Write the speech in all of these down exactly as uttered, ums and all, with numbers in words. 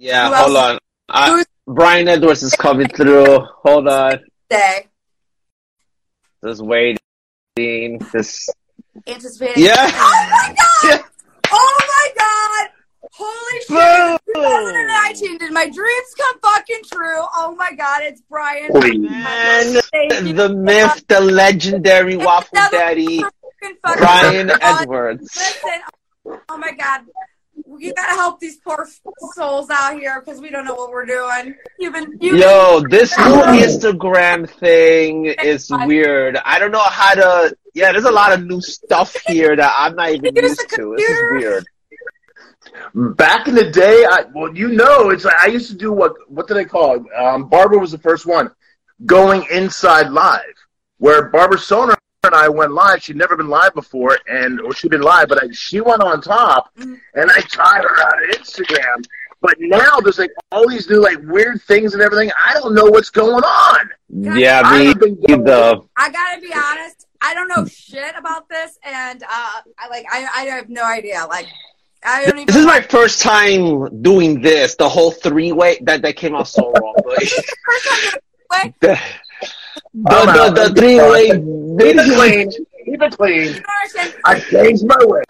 Yeah, hold on. I, Brian Edwards is coming through. Hold on. Just waiting. Just anticipating. Yeah. Oh my god! Oh my god! Holy shit! two thousand nineteen, did my dreams come fucking true? Oh my god! It's Brian. Man, the myth, the legendary Waffle Daddy, Brian Edwards. Listen, oh my god. You gotta help these poor souls out here because we don't know what we're doing. You've been, you've Yo, been- this whole Instagram thing is weird. I don't know how to. Yeah, there's a lot of new stuff here that I'm not even used to. This is weird. Back in the day, I, well, you know, it's like I used to do what? What did I call it? Um, Barbara was the first one going inside live, where Barbara Soner and I went live. She'd never been live before, and or she'd been live, but I, she went on top, and I tried her out on Instagram. But now there's like all these new like weird things and everything. I don't know what's going on. Yeah, I, me either. I gotta be honest. I don't know shit about this, and uh, I like I I have no idea. Like I don't even. This is my first time doing this. The whole three way that that came out so wrong. Like, the, The, the, the three-way video. Keep it clean. I changed my way.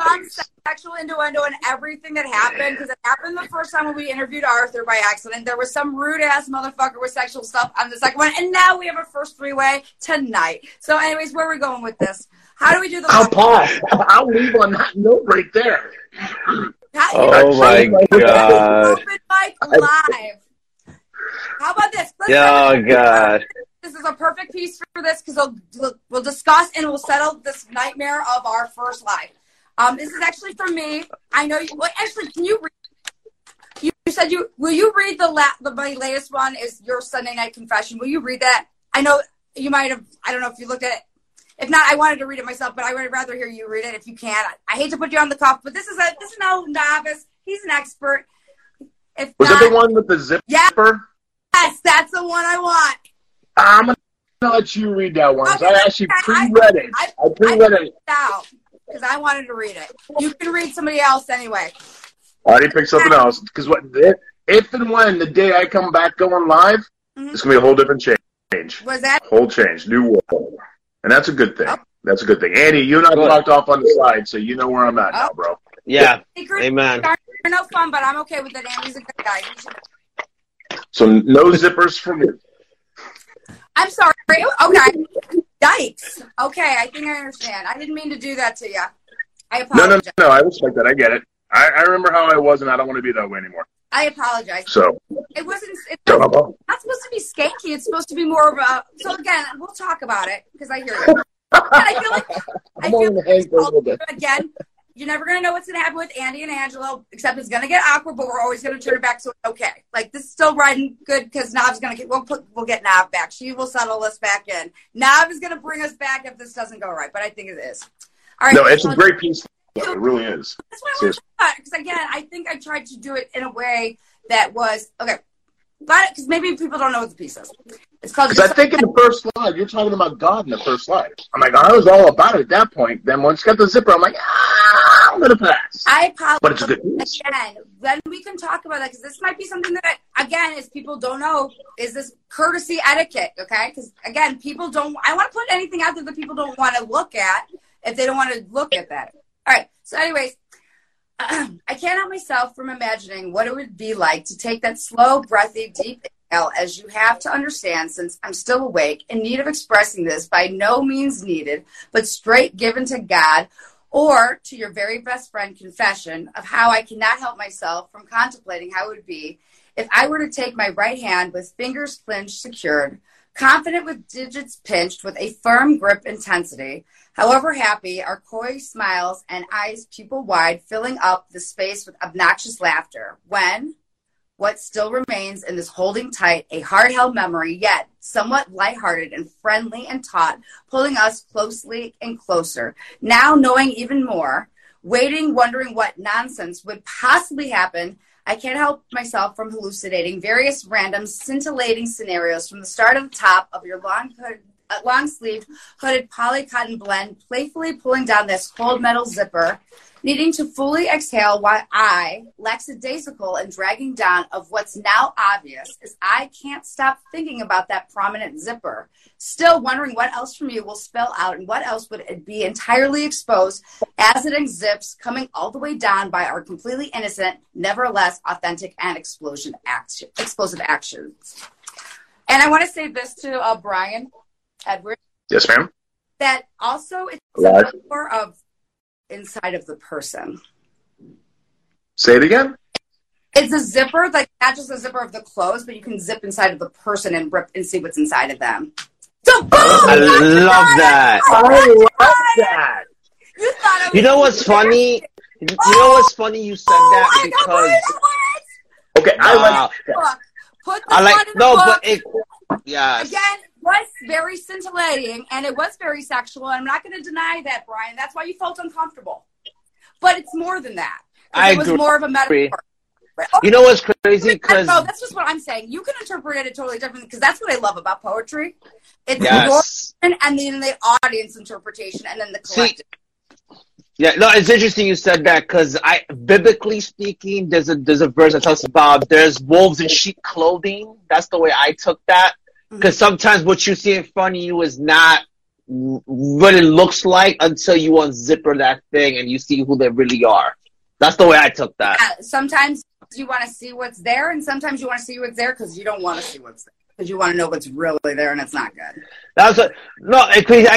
Sexual innuendo and everything that happened, because it happened the first time when we interviewed Arthur by accident. There was some rude-ass motherfucker with sexual stuff on the second one, and now we have a first three-way tonight. So anyways, where are we going with this? How do we do the I'll pause. I'll leave on that note right there. How, oh, my God. Open mic live. How about this? Let's oh, God. This is a perfect piece for this because we'll, we'll discuss and we'll settle this nightmare of our first live. Um, this is actually for me. I know you. Well, actually, can you read? You said you will you read the, la- the my latest one is your Sunday night confession. Will you read that? I know you might have. I don't know if you looked at it. If not, I wanted to read it myself, but I would rather hear you read it if you can. I, I hate to put you on the cuff, but this is a this is no novice. He's an expert. If was not, it the one with the zipper? Yes, that's the one I want. I'm going to let you read that one. Okay, I actually pre-read I, it. I, I pre-read I it. Out because I wanted to read it. You can read somebody else anyway. I already picked something else. Because what if, if and when the day I come back going live, mm-hmm. it's going to be a whole different change. Was that? Whole change. New world. And that's a good thing. Oh. That's a good thing. Andy, you and I locked off on the slide, so you know where I'm at oh. now, bro. Yeah. yeah. Amen. You're no fun, but I'm okay with it. Andy's a good guy. So no zippers for me. I'm sorry. Okay. Yikes. Okay, I think I understand. I didn't mean to do that to you. I apologize. No, no, no. I respect that. I get it. I, I remember how I was, and I don't want to be that way anymore. I apologize. So it wasn't. It's not, not supposed to be skanky. It's supposed to be more of a. So again, we'll talk about it because I hear you. I feel like I feel like you again. You're never gonna know what's gonna happen with Andy and Angelo, except it's gonna get awkward. But we're always gonna turn it back, so it's okay. Like this is still riding good because Nav's gonna get. We'll put. We'll get Nav back. She will settle us back in. Nav is gonna bring us back if this doesn't go right. But I think it is. All right. No, it's so, a great piece. So, it really is. That's what I want to talk about because again, I think I tried to do it in a way that was okay. But because maybe people don't know what the piece is. It's called. Because I think in the first slide you're talking about God in the first slide. I'm like, I was all about it at that point. Then once you got the zipper, I'm like, ah, I'm gonna pass. I apologize. But it's a good piece. Again, then we can talk about that because this might be something that again, is people don't know, is this courtesy etiquette, okay? Because again, people don't. I want to put anything out there that people don't want to look at if they don't want to look at that. All right. So, anyways. I can't help myself from imagining what it would be like to take that slow, breathy, deep inhale as you have to understand since I'm still awake in need of expressing this by no means needed, but straight given to God or to your very best friend confession of how I cannot help myself from contemplating how it would be if I were to take my right hand with fingers clenched, secured, confident with digits pinched with a firm grip intensity, however happy, our coy smiles and eyes pupil wide, filling up the space with obnoxious laughter. When what still remains in this holding tight, a hard-held memory, yet somewhat lighthearted and friendly and taut, pulling us closely and closer. Now knowing even more, waiting, wondering what nonsense would possibly happen, I can't help myself from hallucinating various random, scintillating scenarios from the start of the top of your long long-sleeved, hooded polycotton blend, playfully pulling down this cold metal zipper, needing to fully exhale while I, lackadaisical and dragging down of what's now obvious, is I can't stop thinking about that prominent zipper, still wondering what else from you will spill out and what else would it be entirely exposed as it unzips, coming all the way down by our completely innocent, nevertheless authentic and explosion action, explosive actions. And I want to say this to uh, Brian Edwards. Yes, ma'am. That also it's a metaphor of inside of the person. Say it again. It's a zipper, like not just a zipper of the clothes, but you can zip inside of the person and rip and see what's inside of them. So boom! I love that. I love that. You thought I was. You know what's funny? You know what's funny? You said that because. Okay, I like that. Put the I like in no, the book. But it yeah again was very scintillating and it was very sexual. And I'm not going to deny that, Brian. That's why you felt uncomfortable. But it's more than that. I it was agree. More of a metaphor. But, okay, you know what's crazy? Because that's just what I'm saying. You can interpret it totally differently because that's what I love about poetry. It's yes. your and then the audience interpretation and then the collective. See, yeah, no, it's interesting you said that because I, biblically speaking, there's a there's a verse that talks about there's wolves in sheep clothing. That's the way I took that because mm-hmm. sometimes what you see in front of you is not what it looks like until you unzipper that thing and you see who they really are. That's the way I took that. Yeah, sometimes you want to see what's there, and sometimes you want to see what's there because you don't want to see what's there. Because you want to know what's really there, and it's not good. That's what, no, I think,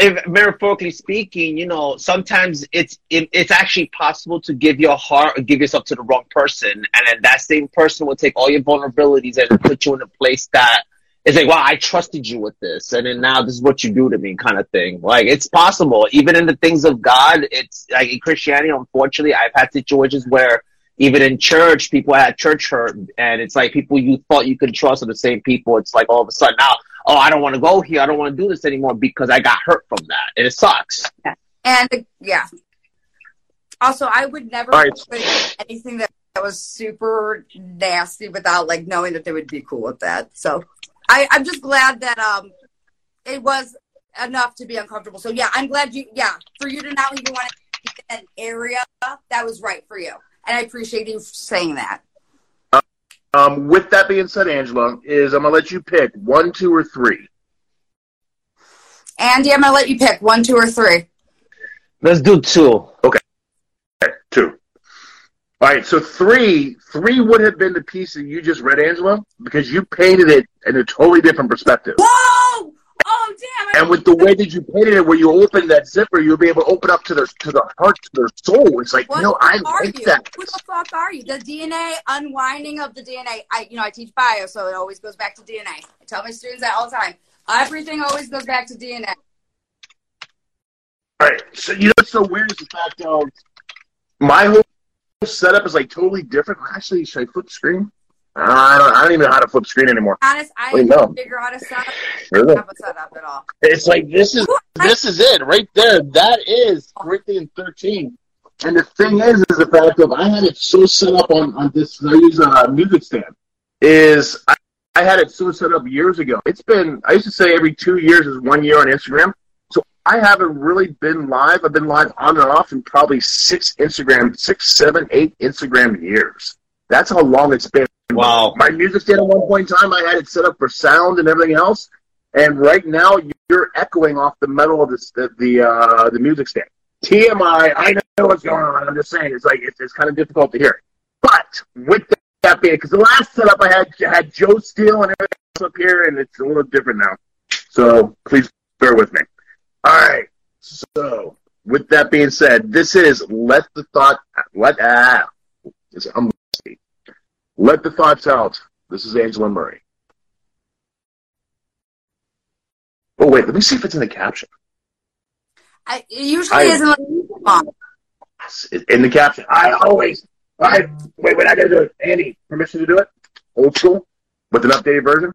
if, metaphorically speaking, you know, sometimes it's it, it's actually possible to give your heart or give yourself to the wrong person, and then that same person will take all your vulnerabilities and put you in a place that is like, wow, I trusted you with this, and then now this is what you do to me, kind of thing. Like, it's possible. Even in the things of God, it's like in Christianity, unfortunately, I've had situations where even in church, people had church hurt, and it's like people you thought you could trust are the same people. It's like all of a sudden now, oh, I don't want to go here. I don't want to do this anymore because I got hurt from that, and it sucks. Yeah. And yeah, also I would never right. put anything that, that was super nasty without like knowing that they would be cool with that. So I, I'm just glad that um it was enough to be uncomfortable. So yeah, I'm glad you yeah for you to not even want to be in an area that was right for you. And I appreciate you saying that. Um, with that being said, Angela, is I'm going to let you pick one, two, or three. Andy, I'm going to let you pick one, two, or three. Let's do two. Okay. Okay, two. All right, so three, three would have been the piece that you just read, Angela, because you painted it in a totally different perspective. Whoa! Oh, damn! And with the way that you painted it, where you open that zipper, you'll be able to open up to their to the heart, to their soul. It's like, what no, I like you? That. Who the fuck are you? The D N A unwinding of the D N A. I, you know, I teach bio, so it always goes back to D N A. I tell my students that all the time. Everything always goes back to D N A. All right. So you know what's so weird is the fact of my whole setup is like totally different. Actually, should I flip the screen? I don't, I don't even know how to flip screen anymore. Honest, I Wait, didn't no. figure out how to set up. Really? Have a setup at all. It's like this is this is it right there. That is Corinthians thirteen. And the thing is, is the fact of I had it so set up on on this. I use a music stand. Is I, I had it so set up years ago. It's been I used to say every two years is one year on Instagram. So I haven't really been live. I've been live on and off in probably six Instagram, six, seven, eight Instagram years. That's how long it's been. Wow. My music stand at one point in time, I had it set up for sound and everything else. And right now, you're echoing off the metal of this, the the, uh, the music stand. T M I, I know what's going on. I'm just saying, it's like it's, it's kind of difficult to hear. But with that being, because the last setup I had had Joe Steele and everything else up here, and it's a little different now. So please bear with me. All right. So with that being said, this is let the thought let ah. It's unbelievable. Let the thoughts out. This is Angela Murray. Oh, wait. Let me see if it's in the caption. I, it usually I, isn't. Like, in the caption. I always. I, wait, wait. I got to do it. Andy, permission to do it? Old school? With an updated version?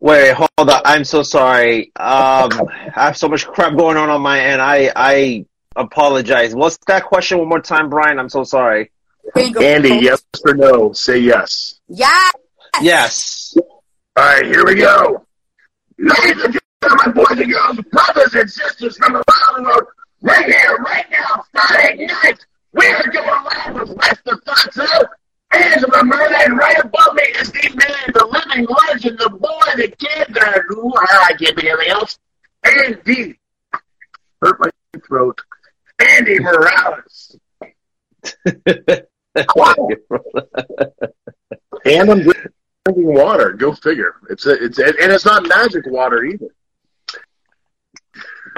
Wait, hold on. I'm so sorry. Um, I have so much crap going on on my end. I, I apologize. What's that question one more time, Brian? I'm so sorry. Andy, yes or no? Say yes. Yes. Yes. All right, here we go. Ladies and gentlemen, boys and girls, brothers and sisters from around the world, right here, right now, Friday night, we're going live with Life, the Journey Angela Murray, and right above me is the man, the living legend, the boy, the kid, the who I can't be anything else, Andy. Hurt my throat. Andy Morales. Wow. And I'm drinking water. Go figure. It's a, it's and it's not magic water either.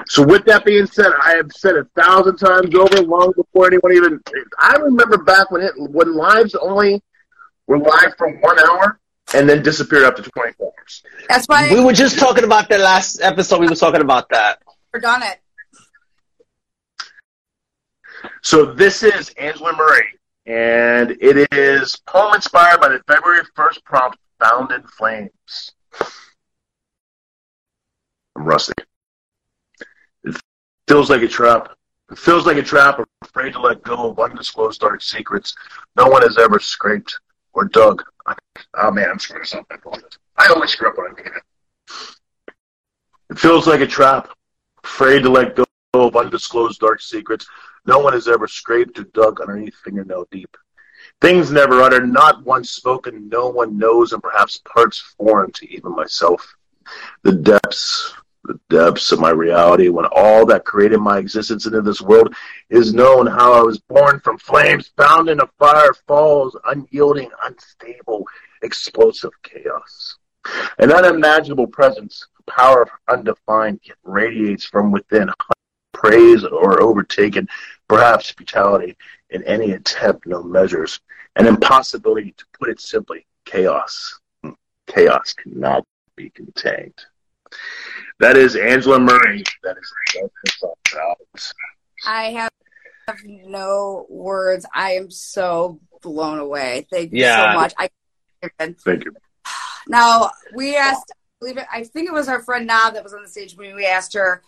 So with that being said, I have said a thousand times over, long before anyone even. I remember back when it when lives only were live for one hour and then disappeared up to twenty four hours. That's why we were just talking about that last episode. We were talking about that. We're done it. So this is Angela Murray, and it is poem inspired by the February first prompt, Bound in Flames. I'm rusty. It feels like a trap. It feels like a trap. I'm afraid to let go of undisclosed dark secrets no one has ever scraped or dug. Oh, man, I'm screwing something up. I always screw up when I mean it. It feels like a trap. Afraid to let go of undisclosed dark secrets no one has ever scraped or dug underneath fingernail deep. Things never uttered, not once spoken, no one knows, and perhaps parts foreign to even myself. The depths, the depths of my reality, when all that created my existence into this world is known, how I was born from flames, bound in a fire, falls, unyielding, unstable, explosive chaos. An unimaginable presence, power undefined, yet radiates from within, praised or overtaken, perhaps fatality in any attempt, no measures, an impossibility to put it simply, chaos. Chaos cannot be contained. That is Angela Murray. That is out. I have no words. I am so blown away. Thank you yeah. so much. I Thank you. Now, we asked, I, believe it, I think it was our friend Nav that was on the stage when we asked her,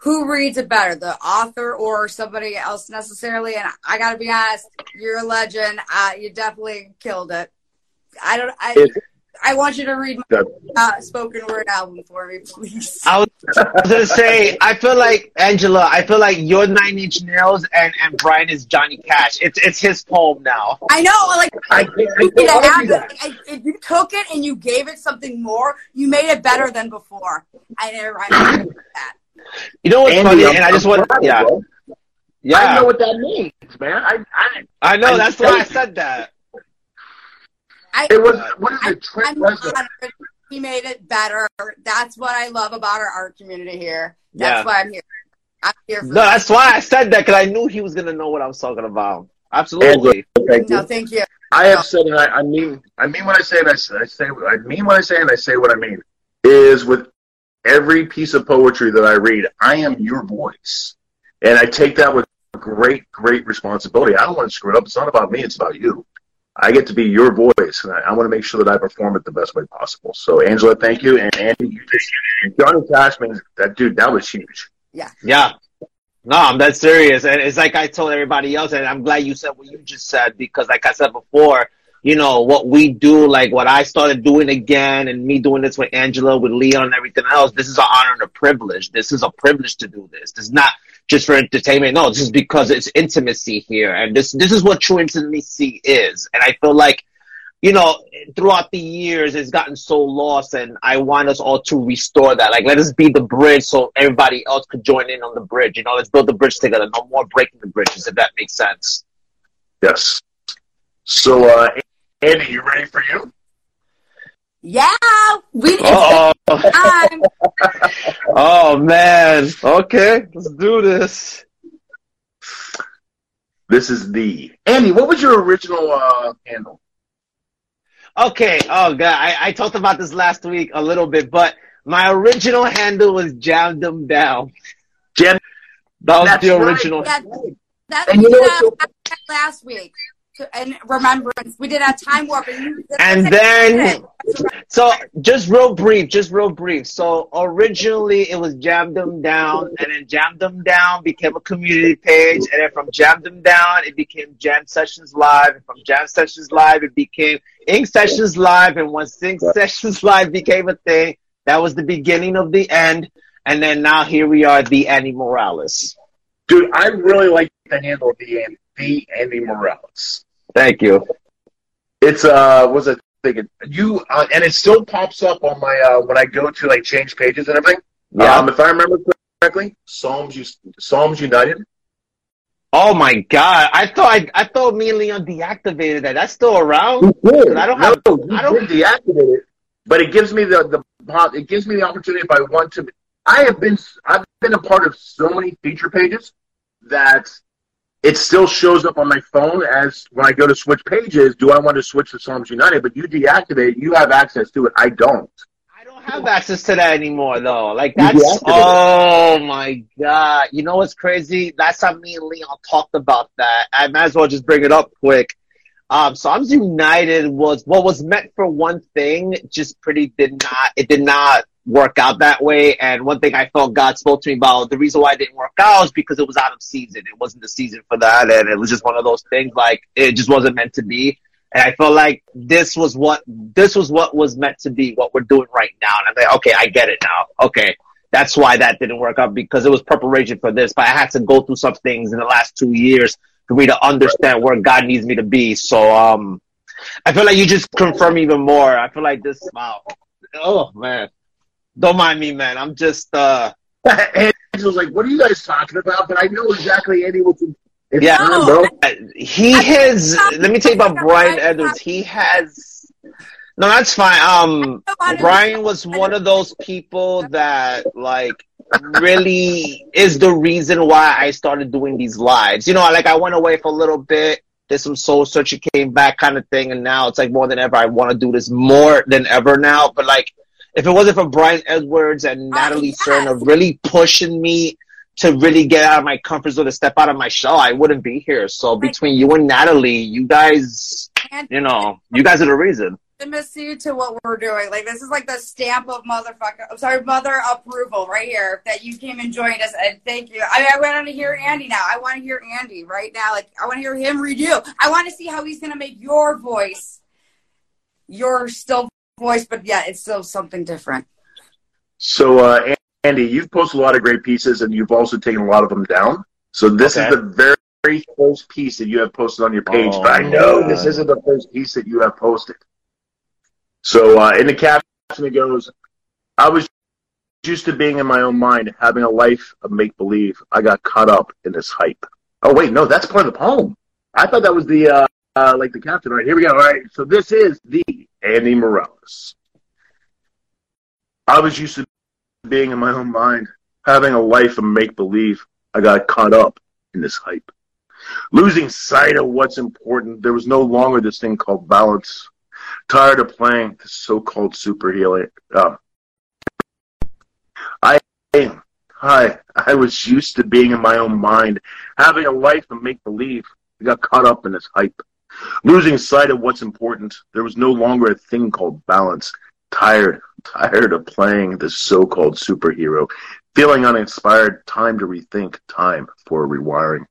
who reads it better, the author or somebody else necessarily? And I got to be honest, you're a legend. Uh, you definitely killed it. I don't. I, it, I want you to read my uh, spoken word album for me, please. I was, was going to say, I feel like, Angela, I feel like you're Nine Inch Nails and, and Brian is Johnny Cash. It's it's his poem now. I know. Like, I, I, you, I, I have it. I, I, you took it and you gave it something more. You made it better than before. I never I never did that. You know what's Andy, funny, I'm, and I just want to, yeah. yeah. I know what that means, man. I I, I know, I, that's I, why I said that. I, it was, what is I, it, Trent Reznor? He made it better. That's what I love about our art community here. That's yeah. why I'm here. I'm here for No, that. That's why I said that, because I knew he was going to know what I was talking about. Absolutely. Andy, thank no, you. thank you. I have no. said, and I, I mean, I mean what I say, and I say, I say, I mean what I say, and I say what I mean, is with every piece of poetry that I read, I am your voice. And I take that with great, great responsibility. I don't want to screw it up. It's not about me. It's about you. I get to be your voice, and I, I want to make sure that I perform it the best way possible. So, Angela, thank you. And Andy, you just, Johnny Cashman, that dude, that was huge. Yeah. Yeah. No, I'm that serious. And it's like I told everybody else, and I'm glad you said what you just said, because like I said before, you know, what we do, like what I started doing again and me doing this with Angela, with Leon and everything else, this is an honor and a privilege. This is a privilege to do this. This is not just for entertainment. No, this is because it's intimacy here. And this this is what true intimacy is. And I feel like, you know, throughout the years, it's gotten so lost. And I want us all to restore that. Like, let us be the bridge so everybody else could join in on the bridge. You know, let's build the bridge together. No more breaking the bridges, if that makes sense. Yes. So, uh, Andy, you ready for you? Yeah, we need Uh-oh. to time. Oh, man. Okay, let's do this. This is the... Andy, what was your original uh, handle? Okay, oh, God, I, I talked about this last week a little bit, but my original handle was Jam Them Down. Jam- that was That's the original. Right. That, that, and you know what? Last week. and remembrance. We did our time warp. And, and then, so just real brief, just real brief. So originally it was Jam Them Down, and then Jam Them Down became a community page. And then from Jam Them Down, it became Jam Sessions Live. And from Jam Sessions Live, it became Ink Sessions Live. And once Ink Sessions Live became a thing, that was the beginning of the end. And then now here we are, the Andy Morales. Dude, I really like the handle the Andy, the Andy Morales. Thank you. It's uh, what's it thinking? You uh, and it still pops up on my uh when I go to like change pages and everything. Yeah. Um, if I remember correctly, Psalms Psalms United. Oh my God! I thought I, I thought me and Leon deactivated that. That's still around. Did. I don't have. No, I don't deactivate it. But it gives me the the it gives me the opportunity if I want to. I have been I've been a part of so many feature pages that it still shows up on my phone as when I go to switch pages. Do I want to switch to Psalms United? But you deactivate, you have access to it. I don't. I don't have access to that anymore, though. Like that's oh my God! You know what's crazy? Last time me and Leon talked about that. I might as well just bring it up quick. Um, Psalms United was what was meant for one thing. Just pretty did not. It did not work out that way. And one thing I felt God spoke to me about, the reason why it didn't work out is because it was out of season. It wasn't the season for that. And it was just one of those things, like it just wasn't meant to be. And I felt like this was what, this was what was meant to be, what we're doing right now. And I'm like, okay, I get it now. Okay. That's why that didn't work out, because it was preparation for this, but I had to go through some things in the last two years for me to understand where God needs me to be. So, um, I feel like you just confirm even more. I feel like this, wow. Oh man. Don't mind me, man. I'm just, uh... Angela's like, what are you guys talking about? But I know exactly Andy was... Yeah, no. He has... Let me tell you about Brian Edwards. He has... No, that's fine. Um, Brian was one of those people that, like, really is the reason why I started doing these lives. You know, like, I went away for a little bit, did some soul searching, came back kind of thing, and now it's, like, more than ever. I want to do this more than ever now, but, like, if it wasn't for Brian Edwards and Natalie oh, yes. Cerna really pushing me to really get out of my comfort zone, to step out of my shell, I wouldn't be here. So between you and Natalie, you guys, you know, you guys are the reason. Intimacy to what we're doing. Like, this is like the stamp of motherfucker, I'm sorry, mother approval right here, that you came and joined us. And thank you. I, I want to hear Andy now. I want to hear Andy right now. Like, I want to hear him read you. I want to see how he's going to make your voice, your still voice, but yeah, it's still something different. So, uh, Andy, you've posted a lot of great pieces, and you've also taken a lot of them down. So this okay. is the very, very first piece that you have posted on your page, oh, but I know God. This isn't the first piece that you have posted. So uh, in the caption it goes, I was used to being in my own mind, having a life of make-believe. I got caught up in this hype. Oh, wait, no, that's part of the poem. I thought that was the, uh, uh, like the caption. All right, here we go. All right, so this is the Andy Morales. I was used to being in my own mind, having a life of make-believe. I got caught up in this hype. Losing sight of what's important. There was no longer this thing called balance. Tired of playing the so-called super healer. Uh, I, I, I was used to being in my own mind, having a life of make-believe. I got caught up in this hype. Losing sight of what's important. There was no longer a thing called balance. Tired, tired of playing the so-called superhero. Feeling uninspired. Time to rethink. Time for rewiring.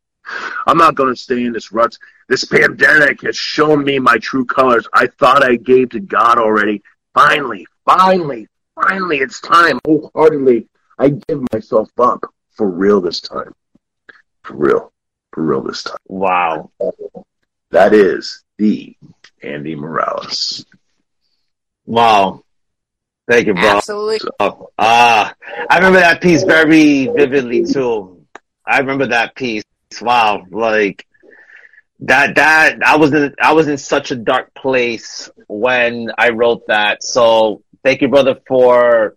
I'm not going to stay in this rut. This pandemic has shown me my true colors. I thought I gave to God already. Finally, finally, finally, it's time. Wholeheartedly, I give myself up. For real this time. For real. For real this time. Wow. That is the Andy Morales. Wow. Thank you, bro. Absolutely. So, uh, I remember that piece very vividly, too. I remember that piece. Wow. Like, that, that, I was in, I was in such a dark place when I wrote that. So, thank you, brother, for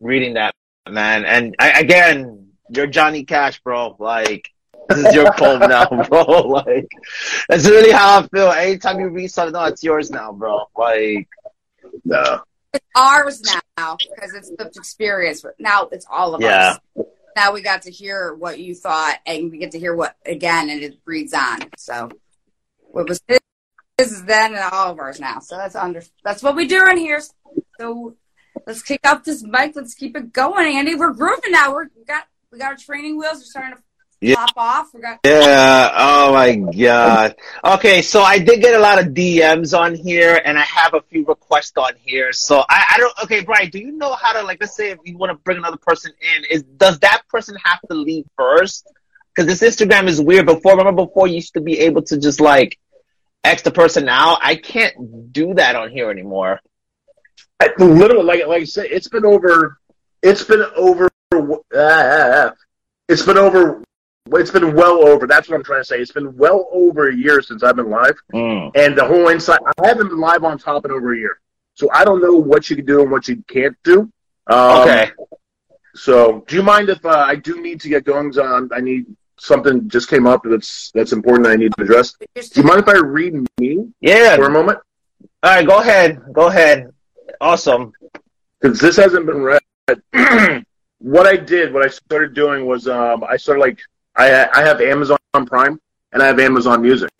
reading that, man. And I, again, you're Johnny Cash, bro. Like, this is your poem now, bro. Like, that's really how I feel. Anytime you read something, no, it's yours now, bro. Like, no. It's ours now, because it's the experience. Now it's all of yeah. us. Now we got to hear what you thought, and we get to hear what, again, and it reads on, so. what was his, his is then, and all of ours now. So that's under, that's what we do in here. So let's kick off this mic. Let's keep it going, Andy. We're grooving now. We're, we got we got our training wheels. We're starting to yeah. pop off. We got yeah. Oh my god. Okay, so I did get a lot of D Ms on here, and I have a few requests on here. So I, I don't. Okay, Brian, do you know how to, like, let's say if you want to bring another person in, is does that person have to leave first? Because this Instagram is weird. Before, remember before you used to be able to just like X the person out. I can't do that on here anymore. I, literally, like like I said, it's been over. It's been over. Uh, it's been over. It's been well over. That's what I'm trying to say. It's been well over a year since I've been live, mm. and the whole inside. I haven't been live on top in over a year, so I don't know what you can do and what you can't do. Um, okay. So, do you mind if uh, I do need to get going? On I need. Something just came up that's that's important that I need to address. Do you mind if I read me yeah. for a moment? All right, go ahead. Go ahead. Awesome. Because this hasn't been read. What I did, what I started doing was um, I started like, I, I have Amazon Prime and I have Amazon Music.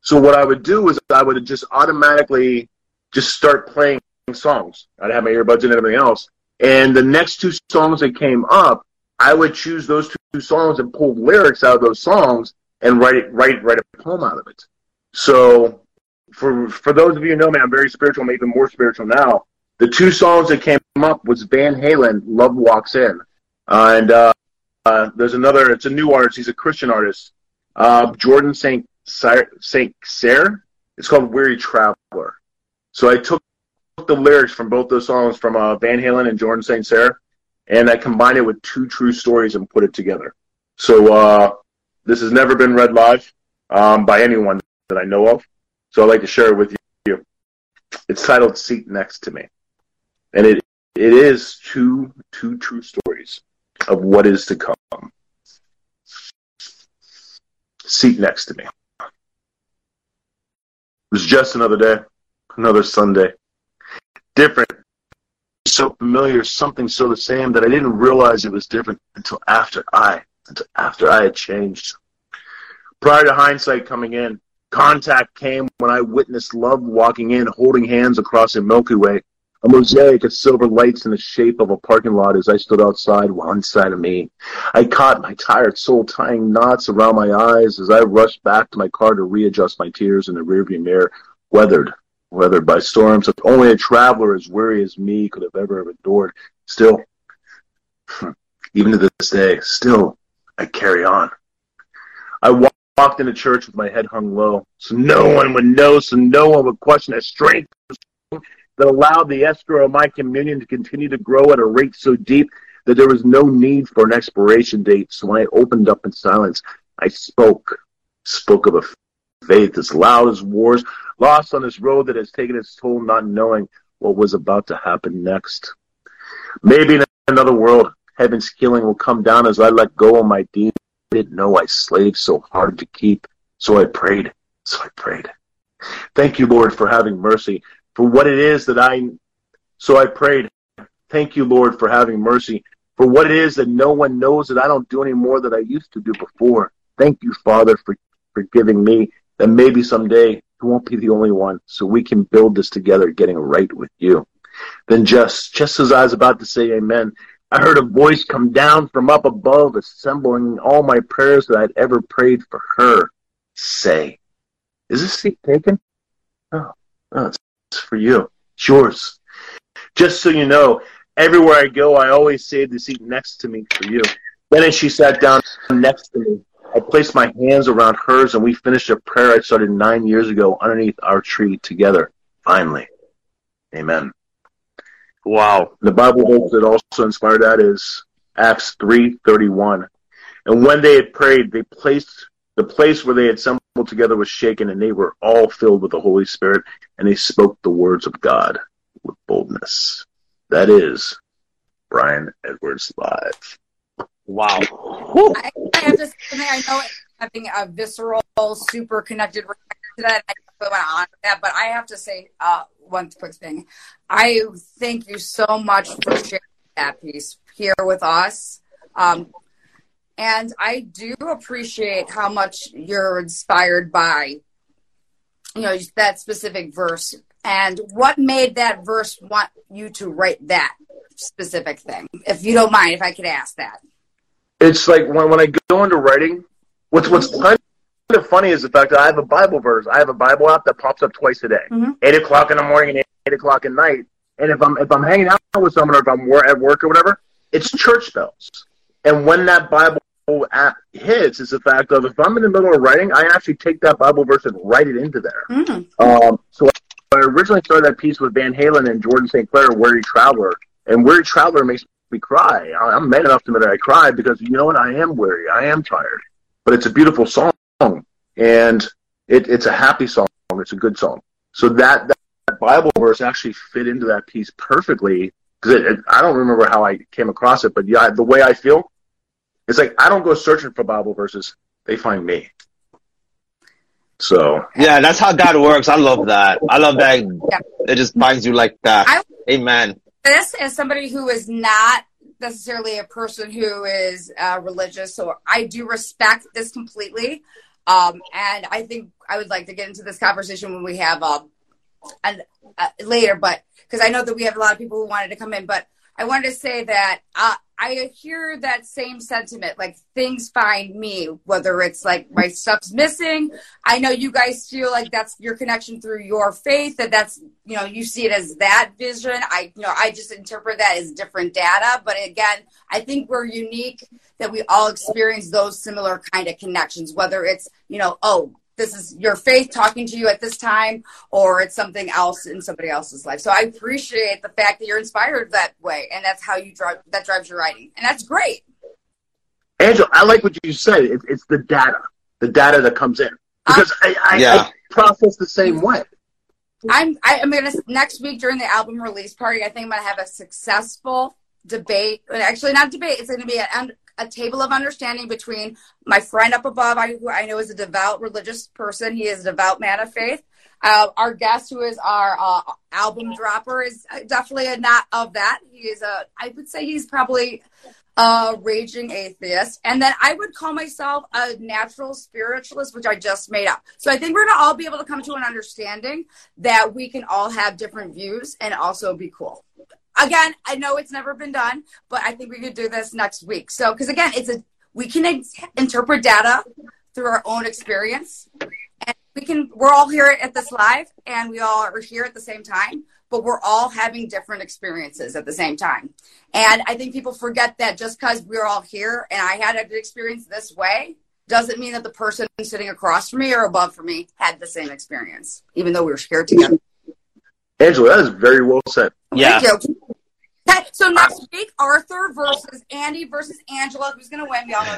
So what I would do is I would just automatically just start playing songs. I'd have my earbuds and everything else. And the next two songs that came up, I would choose those two songs and pull lyrics out of those songs and write it, write write a poem out of it. So, for for those of you who know me, I'm very spiritual. I'm even more spiritual now. The two songs that came up was Van Halen, "Love Walks In," uh, and uh, uh, there's another. It's a new artist. He's a Christian artist, uh, Jordan Saint Sarah. It's called "Weary Traveler." So I took the lyrics from both those songs from uh, Van Halen and Jordan Saint Sarah. And I combined it with two true stories and put it together. So uh, this has never been read live um, by anyone that I know of. So I'd like to share it with you. It's titled "Seat Next to Me." And it it is two two true stories of what is to come. Seat next to me. It was just another day, another Sunday. Different. So familiar, something so the same that I didn't realize it was different until after I, until after I had changed. Prior to hindsight coming in, contact came when I witnessed love walking in, holding hands across a Milky Way, a mosaic of silver lights in the shape of a parking lot as I stood outside while inside of me. I caught my tired soul tying knots around my eyes as I rushed back to my car to readjust my tears in the rearview mirror, weathered. Weathered by storms that only a traveler as weary as me could have ever endured. Still, even to this day, still, I carry on. I walked into church with my head hung low, so no one would know, so no one would question a strength that allowed the escrow of my communion to continue to grow at a rate so deep that there was no need for an expiration date. So when I opened up in silence, I spoke, spoke of a faith as loud as wars, lost on this road that has taken its toll, not knowing what was about to happen next. Maybe in another world, heaven's healing will come down as I let go of my demons. I didn't know I slaved so hard to keep, so I prayed, so I prayed. Thank you, Lord, for having mercy, for what it is that I, so I prayed. Thank you, Lord, for having mercy, for what it is that no one knows that I don't do any more that I used to do before. Thank you, Father, for forgiving me, that maybe someday you won't be the only one, so we can build this together, getting right with you. Then just, just as I was about to say amen, I heard a voice come down from up above, assembling all my prayers that I'd ever prayed for her, say, is this seat taken? Oh, oh, it's for you. It's yours. Just so you know, everywhere I go, I always save the seat next to me for you. Then as she sat down next to me, I placed my hands around hers, and we finished a prayer I started nine years ago underneath our tree together. Finally. Amen. Wow. The Bible verse that also inspired that is Acts three thirty-one. And when they had prayed, they placed the place where they had assembled together was shaken, and they were all filled with the Holy Spirit, and they spoke the words of God with boldness. That is Brian Edwards Live. Wow. I, I have to say something. I know having a visceral, super connected reaction to that. I don't want to honor that, but I have to say uh, one quick thing. I thank you so much for sharing that piece here with us. Um, and I do appreciate how much you're inspired by you know, that specific verse, and what made that verse want you to write that specific thing, if you don't mind, if I could ask that. It's like when, when I go into writing, what's what's kind of funny is the fact that I have a Bible verse. I have a Bible app that pops up twice a day, mm-hmm. eight o'clock in the morning and eight o'clock at night. And if I'm if I'm hanging out with someone or if I'm wor- at work or whatever, it's church bells. And when that Bible app hits, is the fact of if I'm in the middle of writing, I actually take that Bible verse and write it into there. Mm-hmm. Um, so I originally started that piece with Van Halen and Jordan Saint Sarah, "Weary Traveler," and "Weary Traveler" makes me cry. I'm man enough to admit that I cry because you know what? I am weary. I am tired. But it's a beautiful song, and it, it's a happy song. It's a good song. So that. that Bible verse actually fit into that piece perfectly because I don't remember how I came across it, but yeah, the way I feel, it's like I don't go searching for Bible verses; they find me. So yeah, that's how God works. I love that. I love that yeah. It just finds you like that. I, Amen. This as somebody who is not necessarily a person who is uh, religious, so I do respect this completely, um, and I think I would like to get into this conversation when we have a. Uh, And uh, later, but because I know that we have a lot of people who wanted to come in, but I wanted to say that uh, I hear that same sentiment, like things find me, whether it's like my stuff's missing. I know you guys feel like that's your connection through your faith, that that's, you know, you see it as that vision. I, you know, I just interpret that as different data. But again, I think we're unique that we all experience those similar kind of connections, whether it's, you know, oh, this is your faith talking to you at this time, or it's something else in somebody else's life. So I appreciate the fact that you're inspired that way. And that's how you drive, that drives your writing. And that's great. Angela, I like what you said. It, it's the data, the data that comes in because I, I, yeah. I process the same way. I'm, I, I'm going to next week during the album release party, I think I'm going to have a successful debate. Actually not debate. It's going to be an a table of understanding between my friend up above, I, who I know is a devout religious person. He is a devout man of faith. Uh, our guest, who is our uh, album dropper, is definitely a not of that. He is a, I would say he's probably a raging atheist. And then I would call myself a natural spiritualist, which I just made up. So I think we're going to all be able to come to an understanding that we can all have different views and also be cool. Again, I know it's never been done, but I think we could do this next week. So, because again, it's a we can ex- interpret data through our own experience, and we can we're all here at this live, and we all are here at the same time, but we're all having different experiences at the same time. And I think people forget that just because we're all here and I had an experience this way doesn't mean that the person sitting across from me or above from me had the same experience, even though we were here together. Angela, that is very well said. Yeah. Thank you. So next week, Arthur versus Andy versus Angela. Who's going to win? We all know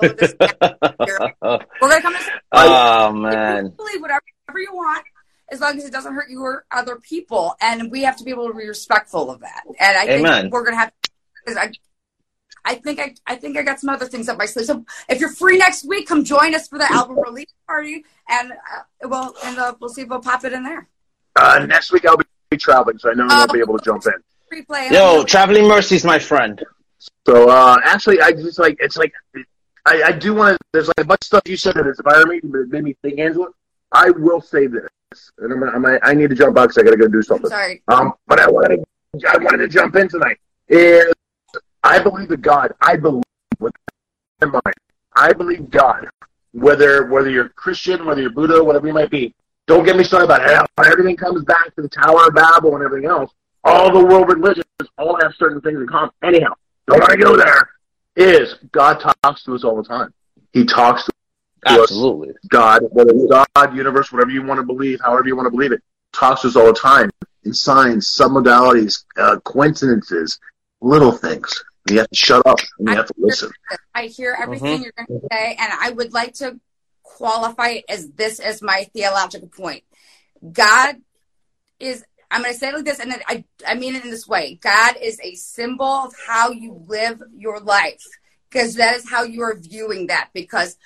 it's going to go this. We're going to come to Oh, man. Believe whatever you want, as long as it doesn't hurt you or other people. And we have to be able to be respectful of that. And I Amen. think we're going to have to, I, I think I, I think I got some other things up my sleeve. So if you're free next week, come join us for the album release party. And uh, we'll, and uh, we'll see if we'll pop it in there. Uh, next week, I'll be traveling, so I know I won't um, be able to jump in. Replay. Yo, traveling mercy's my friend. So uh, actually, I just like it's like I, I do want to. There's like a bunch of stuff you said that inspired me, but it made me think, Angela. I will say this, and I'm, gonna, I'm I need to jump out because I gotta go do something. I'm sorry. Um, but I wanted to, I wanted to jump in tonight. Is I believe in God. I believe with in mind. I believe God. Whether whether you're Christian, whether you're Buddha, whatever you might be, don't get me started about how everything comes back to the Tower of Babel and everything else. All the world religions all have certain things in common. Anyhow, don't want to go there, is God talks to us all the time. He talks to Absolutely. us. God, whether it's God, universe, whatever you want to believe, however you want to believe it, talks to us all the time in signs, submodalities, uh, coincidences, little things. You have to shut up and you I have to hear, listen. I hear everything mm-hmm. you're going to say, and I would like to qualify as this as my theological point. God is... I'm going to say it like this, and I, I mean it in this way. God is a symbol of how you live your life, because that is how you are viewing that, because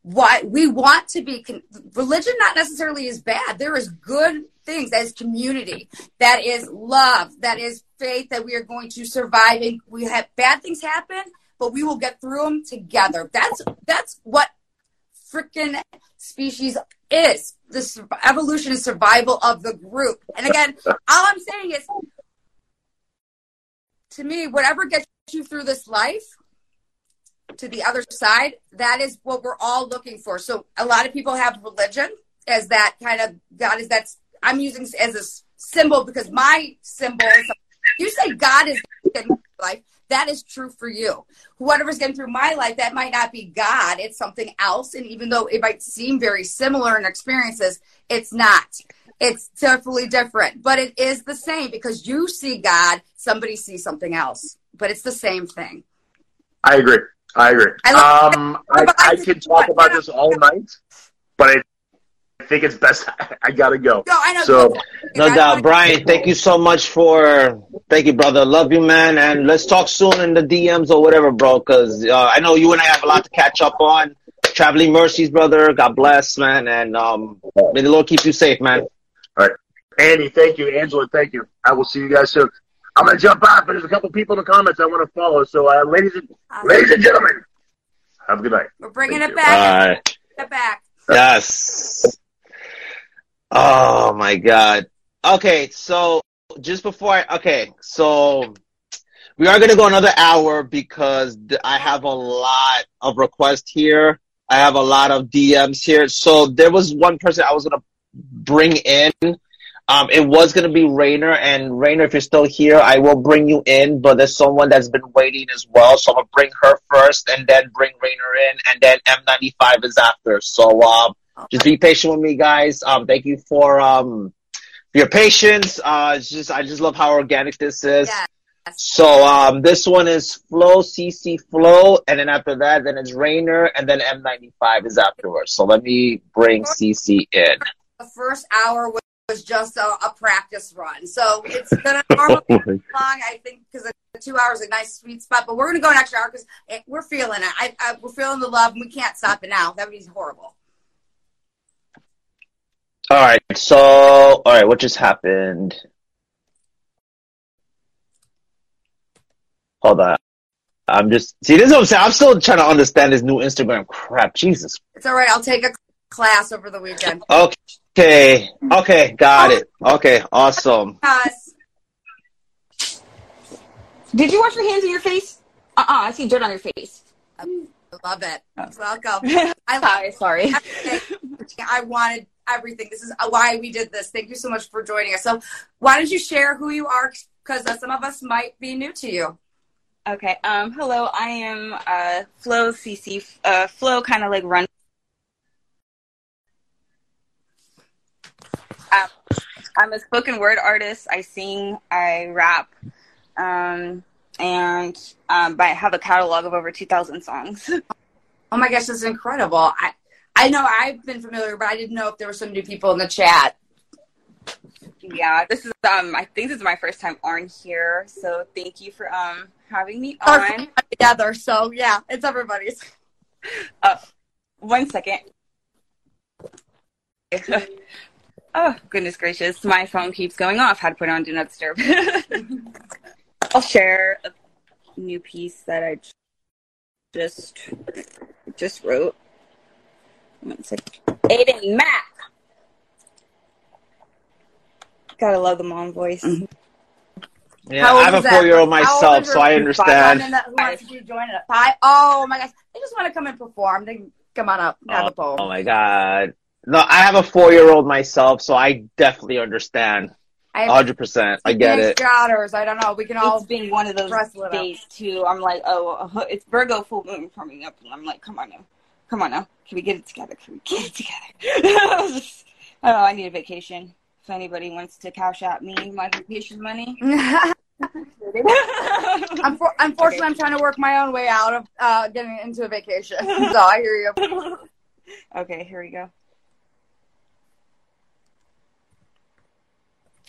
what we want to be, con- religion not necessarily is bad. There is good things. That is community. That is love. That is faith that we are going to survive. And we have bad things happen, but we will get through them together. That's That's what freaking species is. This evolution is survival of the group. And again, all I'm saying is, to me, whatever gets you through this life to the other side, that is what we're all looking for. So a lot of people have religion as that kind of, God is that's, I'm using as a symbol because my symbol is, you say God is getting through life, that is true for you. Whatever's getting through my life, that might not be God, it's something else. And even though it might seem very similar in experiences, it's not. It's definitely different, but it is the same because you see God, somebody sees something else, but it's the same thing. I agree. I agree. I um, I, I could talk about this all night, but I I think it's best. I gotta go. No, I know. So, no doubt, Brian. Thank you so much for. Thank you, brother. Love you, man. And let's talk soon in the D Ms or whatever, bro. Because uh, I know you and I have a lot to catch up on. Traveling mercies, brother. God bless, man. And um, may the Lord keep you safe, man. All right, Andy. Thank you, Angela. Thank you. I will see you guys soon. I'm gonna jump off, but there's a couple people in the comments I want to follow. So, uh, ladies and awesome. ladies and gentlemen, have a good night. We're bringing thank it you. back. Bye. It back. Yes. Oh, my God. Okay, so just before I... Okay, so we are going to go another hour because th- I have a lot of requests here. I have a lot of D Ms here. So there was one person I was going to bring in. Um, it was going to be Rainer. And Rainer, if you're still here, I will bring you in. But there's someone that's been waiting as well. So I'm going to bring her first and then bring Rainer in. And then M ninety-five is after. So... Um, just be patient with me, guys. Um, thank you for um for your patience. Uh, it's just I just love how organic this is. Yeah. So um, this one is Flow C C Flow, and then after that, then it's Rainer, and then M ninety-five is afterwards. So let me bring C C in. The first hour was just a, a practice run, so it's gonna normally be long. I think because two hours is a nice sweet spot, but we're gonna go an extra hour because we're feeling it. I, I we're feeling the love, and we can't stop it now. That would be horrible. All right, so, all right, what just happened? Hold on. I'm just, see, this is what I'm saying. I'm still trying to understand this new Instagram crap. Jesus. It's all right. I'll take a class over the weekend. Okay. Okay, got it. Okay, awesome. Did you wash your hands and your face? Uh-uh, I see dirt on your face. Um, I love it. Oh. Welcome. I love Sorry. I wanted... everything. This is why we did this. Thank you so much for joining us. So why don't you share who you are, because some of us might be new to you. Okay. Um, hello. I am uh, Flow C C. Uh, Flow kind of like run. Um, I'm a spoken word artist. I sing. I rap. Um, and um, I have a catalog of over two thousand songs. Oh my gosh, this is incredible. I I know I've been familiar, but I didn't know if there were some new people in the chat. Yeah, this is, um, I think this is my first time on here. So thank you for um having me on. Together, so yeah, it's everybody's. Uh, one second. Oh, goodness gracious. My phone keeps going off. Had to put on Do Not Disturb. I'll share a new piece that I just just wrote. Aiden Mac. Gotta love the mom voice. Mm-hmm. Yeah, I'm a four-year-old myself, so I understand. That, who wants to join it? Five? Oh my gosh, they just want to come and perform. They come on up. Oh, the oh my god. No, I have a four-year-old myself, so I definitely understand. one hundred percent. I get it. Daughters, I don't know. We can all it's being one of those days too. I'm like, oh, it's Virgo full moon coming up, and I'm like, come on now. Come on now. Can we get it together? Can we get it together? Oh, I need a vacation. If anybody wants to cash out me my vacation money. I'm for, unfortunately, okay. I'm trying to work my own way out of uh, getting into a vacation. So I hear you. Okay, here we go.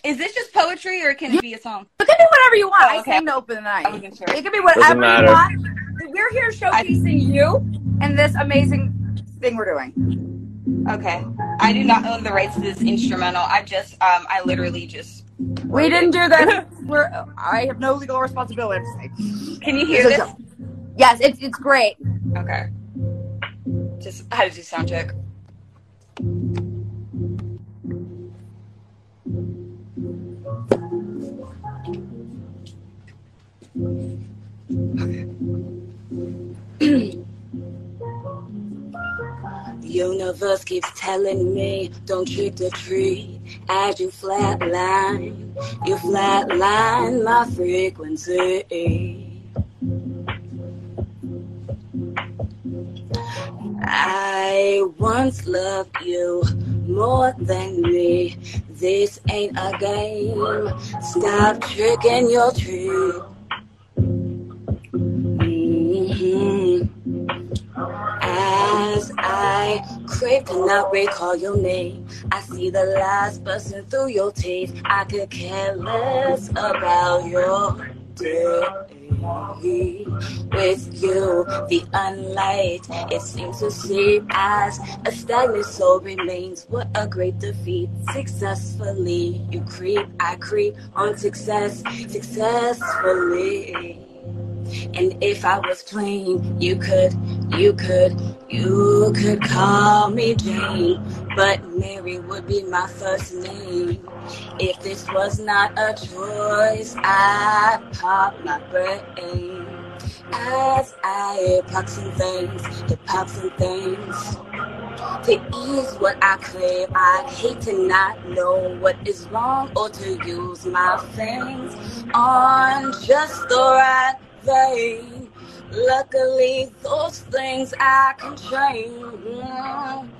Is this just poetry or can you, it be a song? It can be whatever you want. Oh, okay. I sing to open the night. Oh, sure. It can be whatever you want. We're here showcasing I, you. And this amazing thing we're doing. Okay. I do not own the rights to this instrumental. I just, um, I literally just. We didn't it. do that. We're, I have no legal responsibility. Can you hear this? Yes, it's it's great. Okay. Just how to do sound check. Okay. Universe keeps telling me, don't keep the tree as you flatline. You flatline my frequency. I once loved you more than me. This ain't a game. Stop tricking your trick. As I crave to not recall your name, I see the lies busting through your teeth. I could care less about your day. With you, the unlight, it seems to seep as a stagnant soul remains. What a great defeat. Successfully, you creep, I creep on success, successfully. And if I was plain, you could, you could, you could call me Jane, but Mary would be my first name. If this was not a choice, I'd pop my brain. As I pop some things, hip hop some things, to ease what I claim, I hate to not know what is wrong or to use my fangs on just the right vein. Luckily, those things I can change.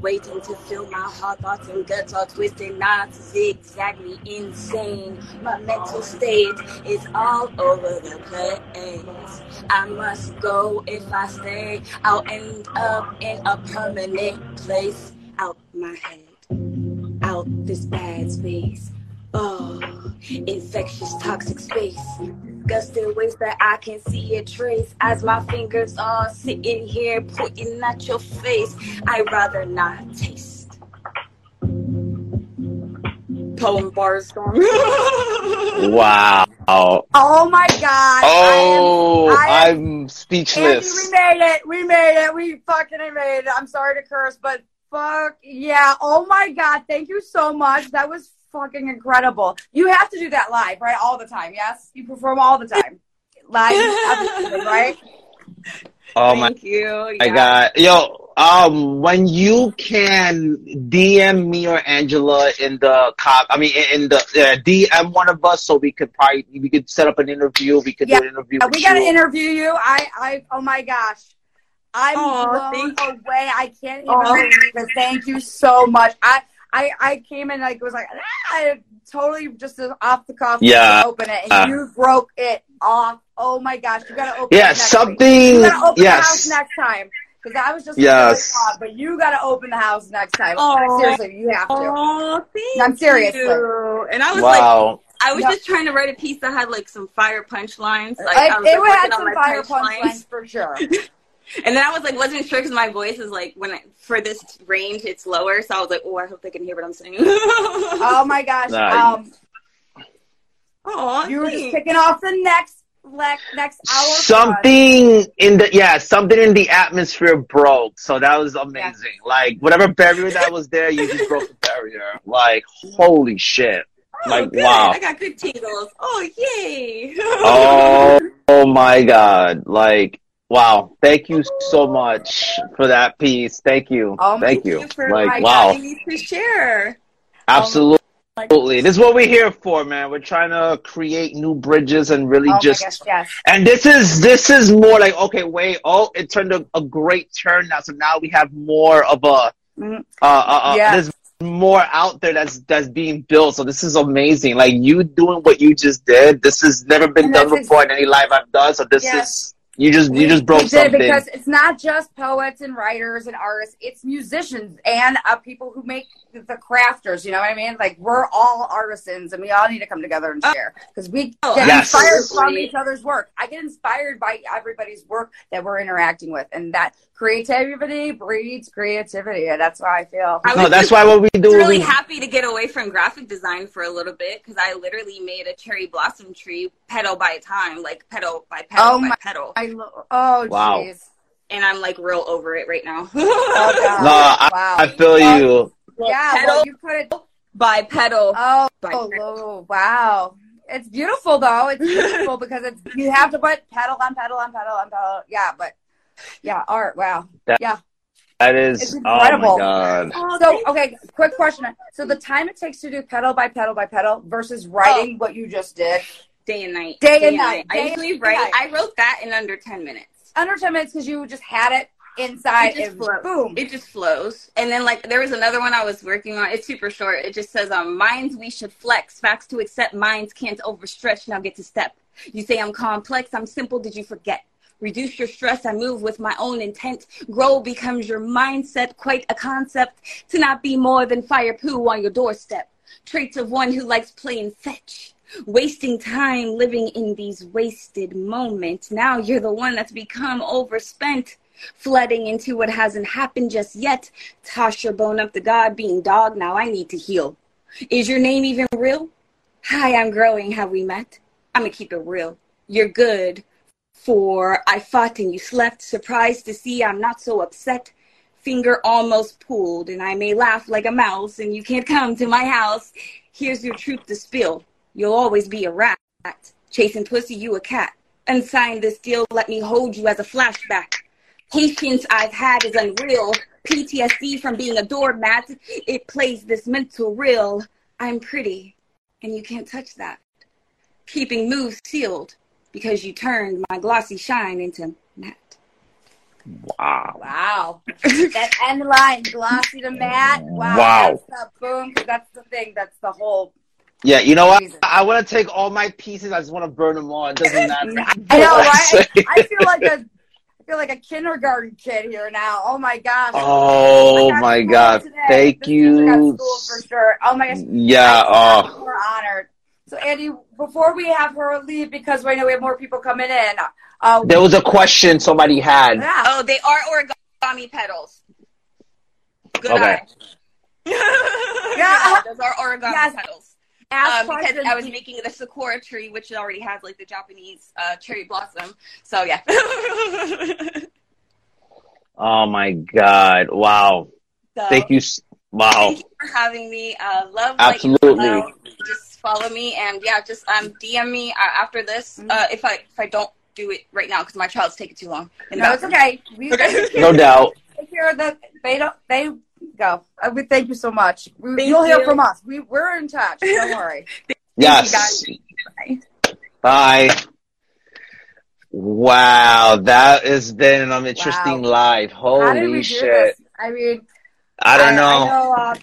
Waiting to fill my heart, thoughts and guts are twisted knots, zigzag me insane. My mental state is all over the place. I must go. If I stay, I'll end up in a permanent place. Out my head, out this bad space. Oh, infectious toxic space. Disgusting ways that I can see a trace. As my fingers are sitting here pointing at your face, I'd rather not taste. Poem bar storm. Wow. Oh my God. Oh, I am, I am, I'm speechless. Andy, we made it. We made it. We fucking made it. I'm sorry to curse, but fuck yeah. Oh my God. Thank you so much. That was fucking incredible. You have to do that live, right? All the time. Yes, you perform all the time live. Episode, right? Oh, thank my you. I yeah. got yo um when you can D M me or Angela in the cop I mean in the uh, D M one of us, so we could probably we could set up an interview. We could yeah. do an interview. We with gotta you. interview you. I I oh my gosh, I'm oh, blown away. I can't even oh. believe it. Thank you so much. I I, I came in like it was like ah, I totally just off the cuff. Yeah, open it and uh, you broke it off. Oh my gosh, you gotta open. Yeah, it next something. Week. You gotta open yes. the house next time, because I was just yes. really odd, but you gotta open the house next time. Oh, seriously, you have to. Oh, thank I'm serious. You. And I was wow. like, I was yep. just trying to write a piece that had like some fire punchlines. Like I, I was, it like, had some fire punchlines punch for sure. And then I was like, wasn't sure because my voice is like, when I, for this range, it's lower. So I was like, oh, I hope they can hear what I'm saying. Oh my gosh! Nice. Um, oh, you were just kicking off the next le- next hour. Something in the yeah, something in the atmosphere broke. So that was amazing. Yeah. Like whatever barrier that was there, you just broke the barrier. Like holy shit! Oh, like good. Wow! I got good tingles. Oh yay! oh, oh my God! Like. Wow! Thank you so much for that piece. Thank you. Oh, thank you. you for like wow. To share. Absolutely. Oh, this is what we're here for, man. We're trying to create new bridges and really oh, just. Gosh, yes. And this is this is more like okay, wait. Oh, it turned a, a great turn now. So now we have more of a. Mm-hmm. Uh, uh, yeah. There's more out there that's that's being built. So this is amazing. Like you doing what you just did. This has never been and done before in any live I've done. So this yes. is. You just you just broke something. Because it's not just poets and writers and artists. It's musicians and uh, people who make the crafters. You know what I mean? Like, we're all artisans, and we all need to come together and share. Because we oh, get yes. inspired from each other's work. I get inspired by everybody's work that we're interacting with. And that creativity breeds creativity. And that's why I feel. I no, that's just, why what we do. I was really we... happy to get away from graphic design for a little bit. Because I literally made a cherry blossom tree petal by time. Like, petal by petal oh, by my- petal. I lo- oh, wow. Geez. and I'm like real over it right now. Oh, God. No, I, wow. I feel yeah. you. Yeah, pedal, well, you put it by pedal. Oh, by pedal. Oh, wow. It's beautiful though. It's beautiful because it's you have to put pedal on pedal on pedal on pedal. Yeah, but yeah, art. Wow. That, yeah. That is it's incredible. Oh my God. So okay, quick question. So the time it takes to do pedal by pedal by pedal versus writing oh. what you just did. Day and night. Day, day and night. night. I usually write. Night. I wrote that in under ten minutes. Under ten minutes because you just had it inside. It and boom. It just flows. And then like there was another one I was working on. It's super short. It just says, um, minds we should flex. Facts to accept. Minds can't overstretch. Now get to step. You say I'm complex. I'm simple. Did you forget? Reduce your stress. I move with my own intent. Grow becomes your mindset. Quite a concept to not be more than fire poo on your doorstep. Traits of one who likes playing fetch. Wasting time living in these wasted moments. Now you're the one that's become overspent, flooding into what hasn't happened just yet. Toss your bone up to God, being dog. Now I need to heal. Is your name even real? Hi, I'm growing. Have we met? I'm going to keep it real. You're good, for I fought and you slept. Surprised to see I'm not so upset. Finger almost pulled, and I may laugh like a mouse, and you can't come to my house. Here's your truth to spill. You'll always be a rat. Chasing pussy, you a cat. Unsign this deal, let me hold you as a flashback. Patience I've had is unreal. P T S D from being a doormat. It plays this mental reel. I'm pretty, and you can't touch that. Keeping moves sealed, because you turned my glossy shine into matte. Wow. Wow. That end line, glossy to matte. Wow. Wow. That's the boom, that's the thing, that's the whole... Yeah, you know what? I, I want to take all my pieces. I just want to burn them all. It doesn't matter. I know, right? I feel like a, I feel like a kindergarten kid here now. Oh my gosh! Oh, oh my gosh. God! Today. Thank this you. Got school for sure. Oh my gosh! Yeah, oh. We're honored. So, Andy, before we have her leave, because right now we have more people coming in. Uh, there was a question somebody had. Yeah. Oh, they are origami petals. Good okay. eye. Yeah, those are origami yes. petals. Um, because I was making the sakura tree, which already has like the Japanese uh, cherry blossom. So yeah. Oh my God! Wow. So, thank you. Wow. Thank you for having me. Uh, love. Absolutely. Like, just follow me and yeah, just um D M me uh, after this mm-hmm. uh, if I if I don't do it right now because my child's taking too long. No, it's okay. We, okay. No doubt. Take care of the. They don't. They. Go. I would thank you so much. You'll you. hear from us. We we're in touch. Don't worry. Yes. Bye. Bye. Wow, that has been an interesting wow. live. Holy How did we shit! Do this? I mean, I don't I, know. I know uh,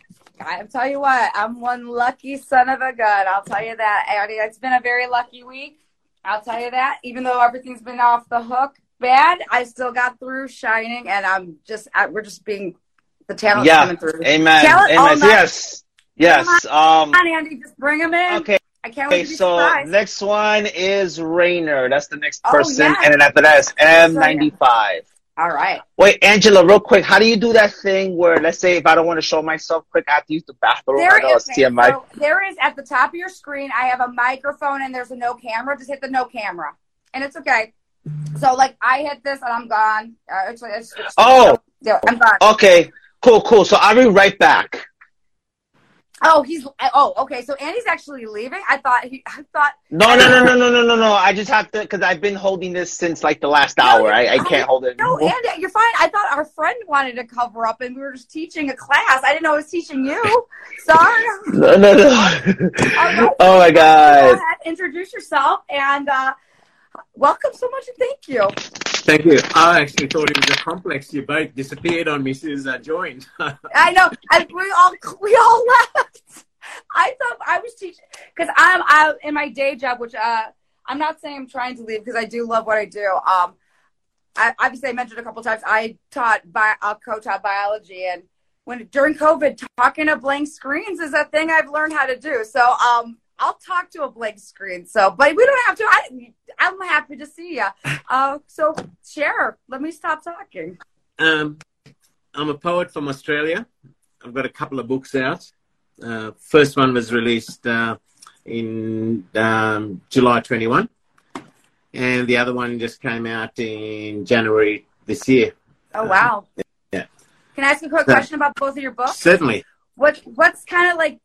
I'll tell you what. I'm one lucky son of a gun. I'll tell you that. Andy, it's been a very lucky week. I'll tell you that. Even though everything's been off the hook bad, I still got through shining, and I'm just I, we're just being. The talent yeah. coming through. Amen. Talent Amen. Yes. Yes. Um, Come on, Andy. Just bring them in. Okay. I can't wait okay, to be so surprised. Next one is Rainer. That's the next oh, person. Yeah. And then after that is M ninety-five. All right. Wait, Angela, real quick. How do you do that thing where, let's say, if I don't want to show myself quick, I have to use the bathroom? There I know is, it's T M I. So there is, at the top of your screen, I have a microphone and there's a no camera. Just hit the no camera. And it's okay. So, like, I hit this and I'm gone. Uh, it's, it's, it's, oh. Yeah, I'm gone. Okay. Cool, cool. So I'll be right back. Oh, he's oh, okay. So Andy's actually leaving. I thought he. I thought. No, no, no, no, no, no, no, no. I just have to because I've been holding this since like the last no, hour. I, I can't I, hold it. No, Andy, you're fine. I thought our friend wanted to cover up, and we were just teaching a class. I didn't know I was teaching you. Sorry. No, no, no. Right. Oh my God. Go ahead, introduce yourself and uh, welcome so much, and thank you. Thank you. I actually thought it was a complex debate. Disappeared on me as soon as I joined. I know. I, we all we all left. I thought I was teaching because I'm I, in my day job, which uh, I'm not saying I'm trying to leave because I do love what I do. Um, I, obviously, I mentioned a couple times I taught bi- I co-taught biology, and when during COVID, talking to blank screens is a thing I've learned how to do. So um, I'll talk to a blank screen. So, but we don't have to. I, I'm happy to see you. Uh, so, share. Let me stop talking. Um, I'm a poet from Australia. I've got a couple of books out. Uh, first one was released uh, in um, July twenty-one. And the other one just came out in January this year. Oh, wow. Um, yeah. Can I ask a quick so, question about both of your books? Certainly. What What's kind of like,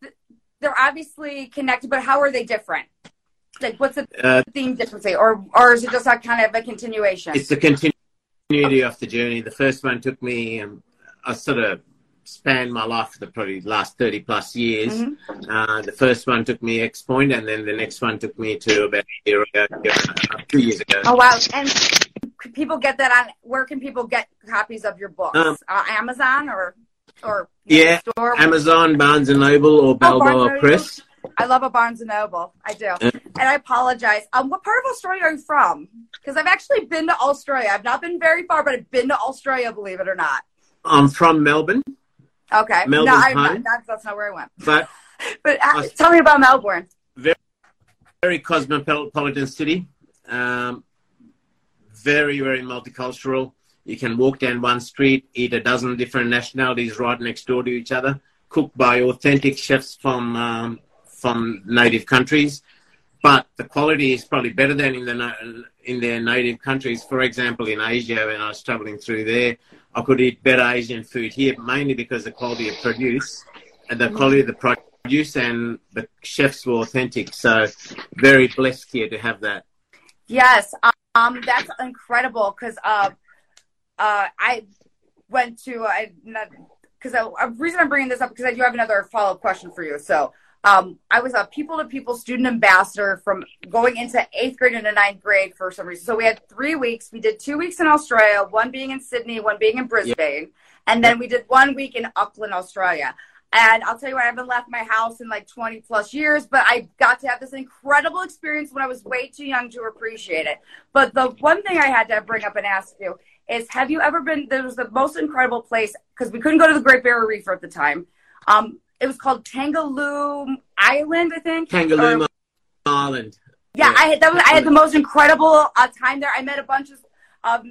they're obviously connected, but how are they different? Like, what's the uh, theme difference? Or, or is it just like kind of a continuation? It's the continuity of the journey. The first one took me, um, I sort of spanned my life for the probably last thirty plus years. Mm-hmm. Uh, the first one took me X point, and then the next one took me to about a year ago, two years ago. Oh, wow. And people get that on, where can people get copies of your books? Um, uh, Amazon or, or yeah, store? Amazon, Barnes and Noble, or Balboa Press. I love a Barnes and Noble. I do. And I apologize. Um, what part of Australia are you from? Because I've actually been to Australia. I've not been very far, but I've been to Australia, believe it or not. I'm from Melbourne. Okay. Melbourne's no, I'm home. Not, that's, that's not where I went. But, but uh, I, tell me about Melbourne. Very, very cosmopolitan city. Um, very, very multicultural. You can walk down one street, eat a dozen different nationalities right next door to each other, cooked by authentic chefs from... Um, from native countries, but the quality is probably better than in the in their native countries. For example, in Asia, when I was traveling through there, I could eat better Asian food here, mainly because the quality of produce and the quality of the produce and the chefs were authentic. So very blessed here to have that. Yes, um that's incredible, because uh uh I went to I because the reason I'm bringing this up, because I do have another follow-up question for you. So Um, I was a people-to-people student ambassador from going into eighth grade into ninth grade for some reason. So we had three weeks. We did two weeks in Australia, one being in Sydney, one being in Brisbane. Yeah. And then we did one week in Auckland, Australia. And I'll tell you what, I haven't left my house in like twenty plus years, but I got to have this incredible experience when I was way too young to appreciate it. But the one thing I had to bring up and ask you is, have you ever been, there was the most incredible place, because we couldn't go to the Great Barrier Reef at the time. Um, It was called Tangalooma Island, I think. Tangalooma Island. Yeah, yeah. I, had, that was, I had the most incredible uh, time there. I met a bunch of, um,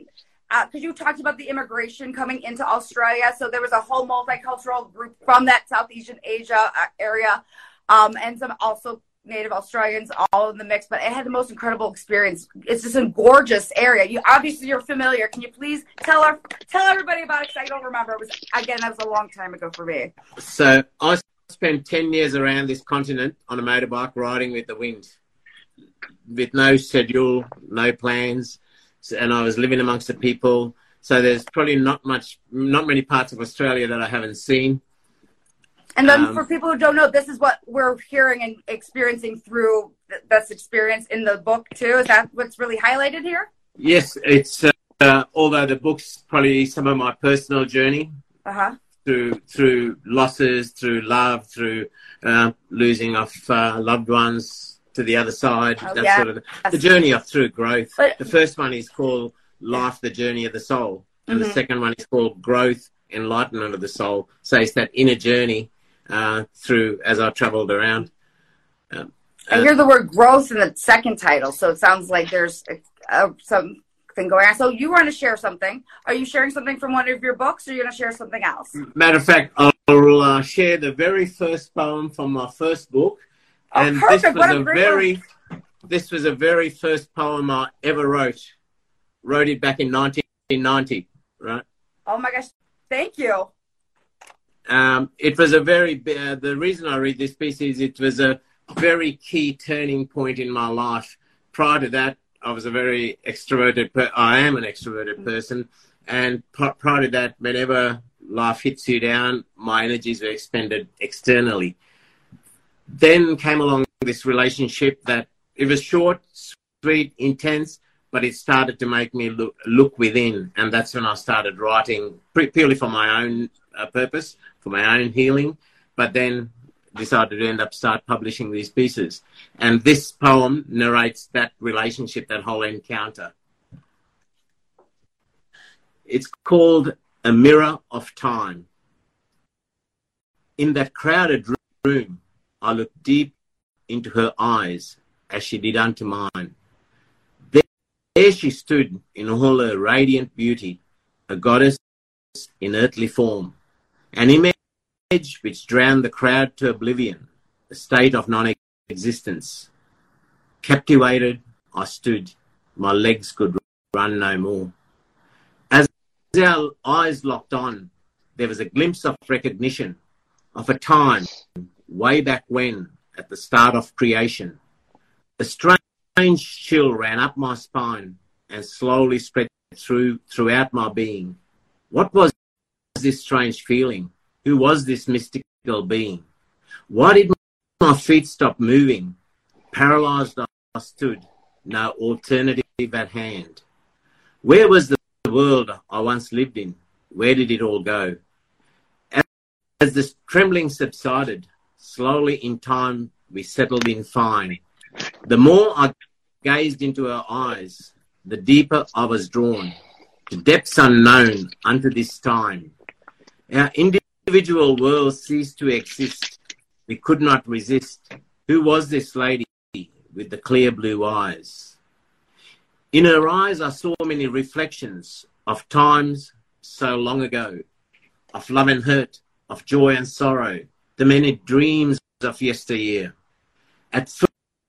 uh, because you talked about the immigration coming into Australia. So there was a whole multicultural group from that Southeast Asia uh, area. Um, and some also native Australians all in the mix. But I had the most incredible experience. It's just a gorgeous area. You obviously, you're familiar. Can you please tell our, tell everybody about it? Because I don't remember. It was, again, that was a long time ago for me. So I spent ten years around this continent on a motorbike, riding with the wind, with no schedule, no plans. And I was living amongst the people. So there's probably not much, not many parts of Australia that I haven't seen. And then um, for people who don't know, this is what we're hearing and experiencing through th- this experience in the book too. Is that what's really highlighted here? Yes, it's uh, uh, although the book's probably some of my personal journey, uh-huh. through through losses, through love, through uh, losing of uh, loved ones to the other side. Oh, that yeah. sort of the, the journey of through growth. But, the first one is called Life, the Journey of the Soul, and mm-hmm. the second one is called Growth, Enlightenment of the Soul. So it's that inner journey. Uh, through as I traveled around. Um, I hear the word growth in the second title, so it sounds like there's uh, something going on. So you want to share something. Are you sharing something from one of your books, or are you going to share something else? Matter of fact, I'll uh, share the very first poem from my first book. Oh, and perfect. This was what a, a very, this was a very first poem I ever wrote. Wrote it back in nineteen ninety, right? Oh my gosh, thank you. Um, it was a very, uh, the reason I read this piece is it was a very key turning point in my life. Prior to that, I was a very extroverted, per- I am an extroverted mm-hmm. person. And p- prior to that, whenever life hits you down, my energies were expended externally. Then came along this relationship that it was short, sweet, intense, but it started to make me look, look within. And that's when I started writing pre- purely for my own uh, purpose, for my own healing, but then decided to end up start publishing these pieces. And this poem narrates that relationship, that whole encounter. It's called A Mirror of Time. In that crowded room, I looked deep into her eyes as she did unto mine. There, there she stood in all her radiant beauty, a goddess in earthly form. An image which drowned the crowd to oblivion, a state of non-existence. Captivated, I stood. My legs could run no more. As our eyes locked on, there was a glimpse of recognition of a time way back when, at the start of creation. A strange chill ran up my spine and slowly spread through throughout my being. What was this strange feeling? Who was this mystical being? Why did my feet stop moving? Paralyzed I stood, no alternative at hand. Where was the world I once lived in? Where did it all go? As, as the trembling subsided, slowly in time we settled in fine. The more I gazed into her eyes, the deeper I was drawn to depths unknown unto this time. Our individual world ceased to exist. We could not resist. Who was this lady with the clear blue eyes? In her eyes I saw many reflections of times so long ago, of love and hurt, of joy and sorrow, the many dreams of yesteryear. At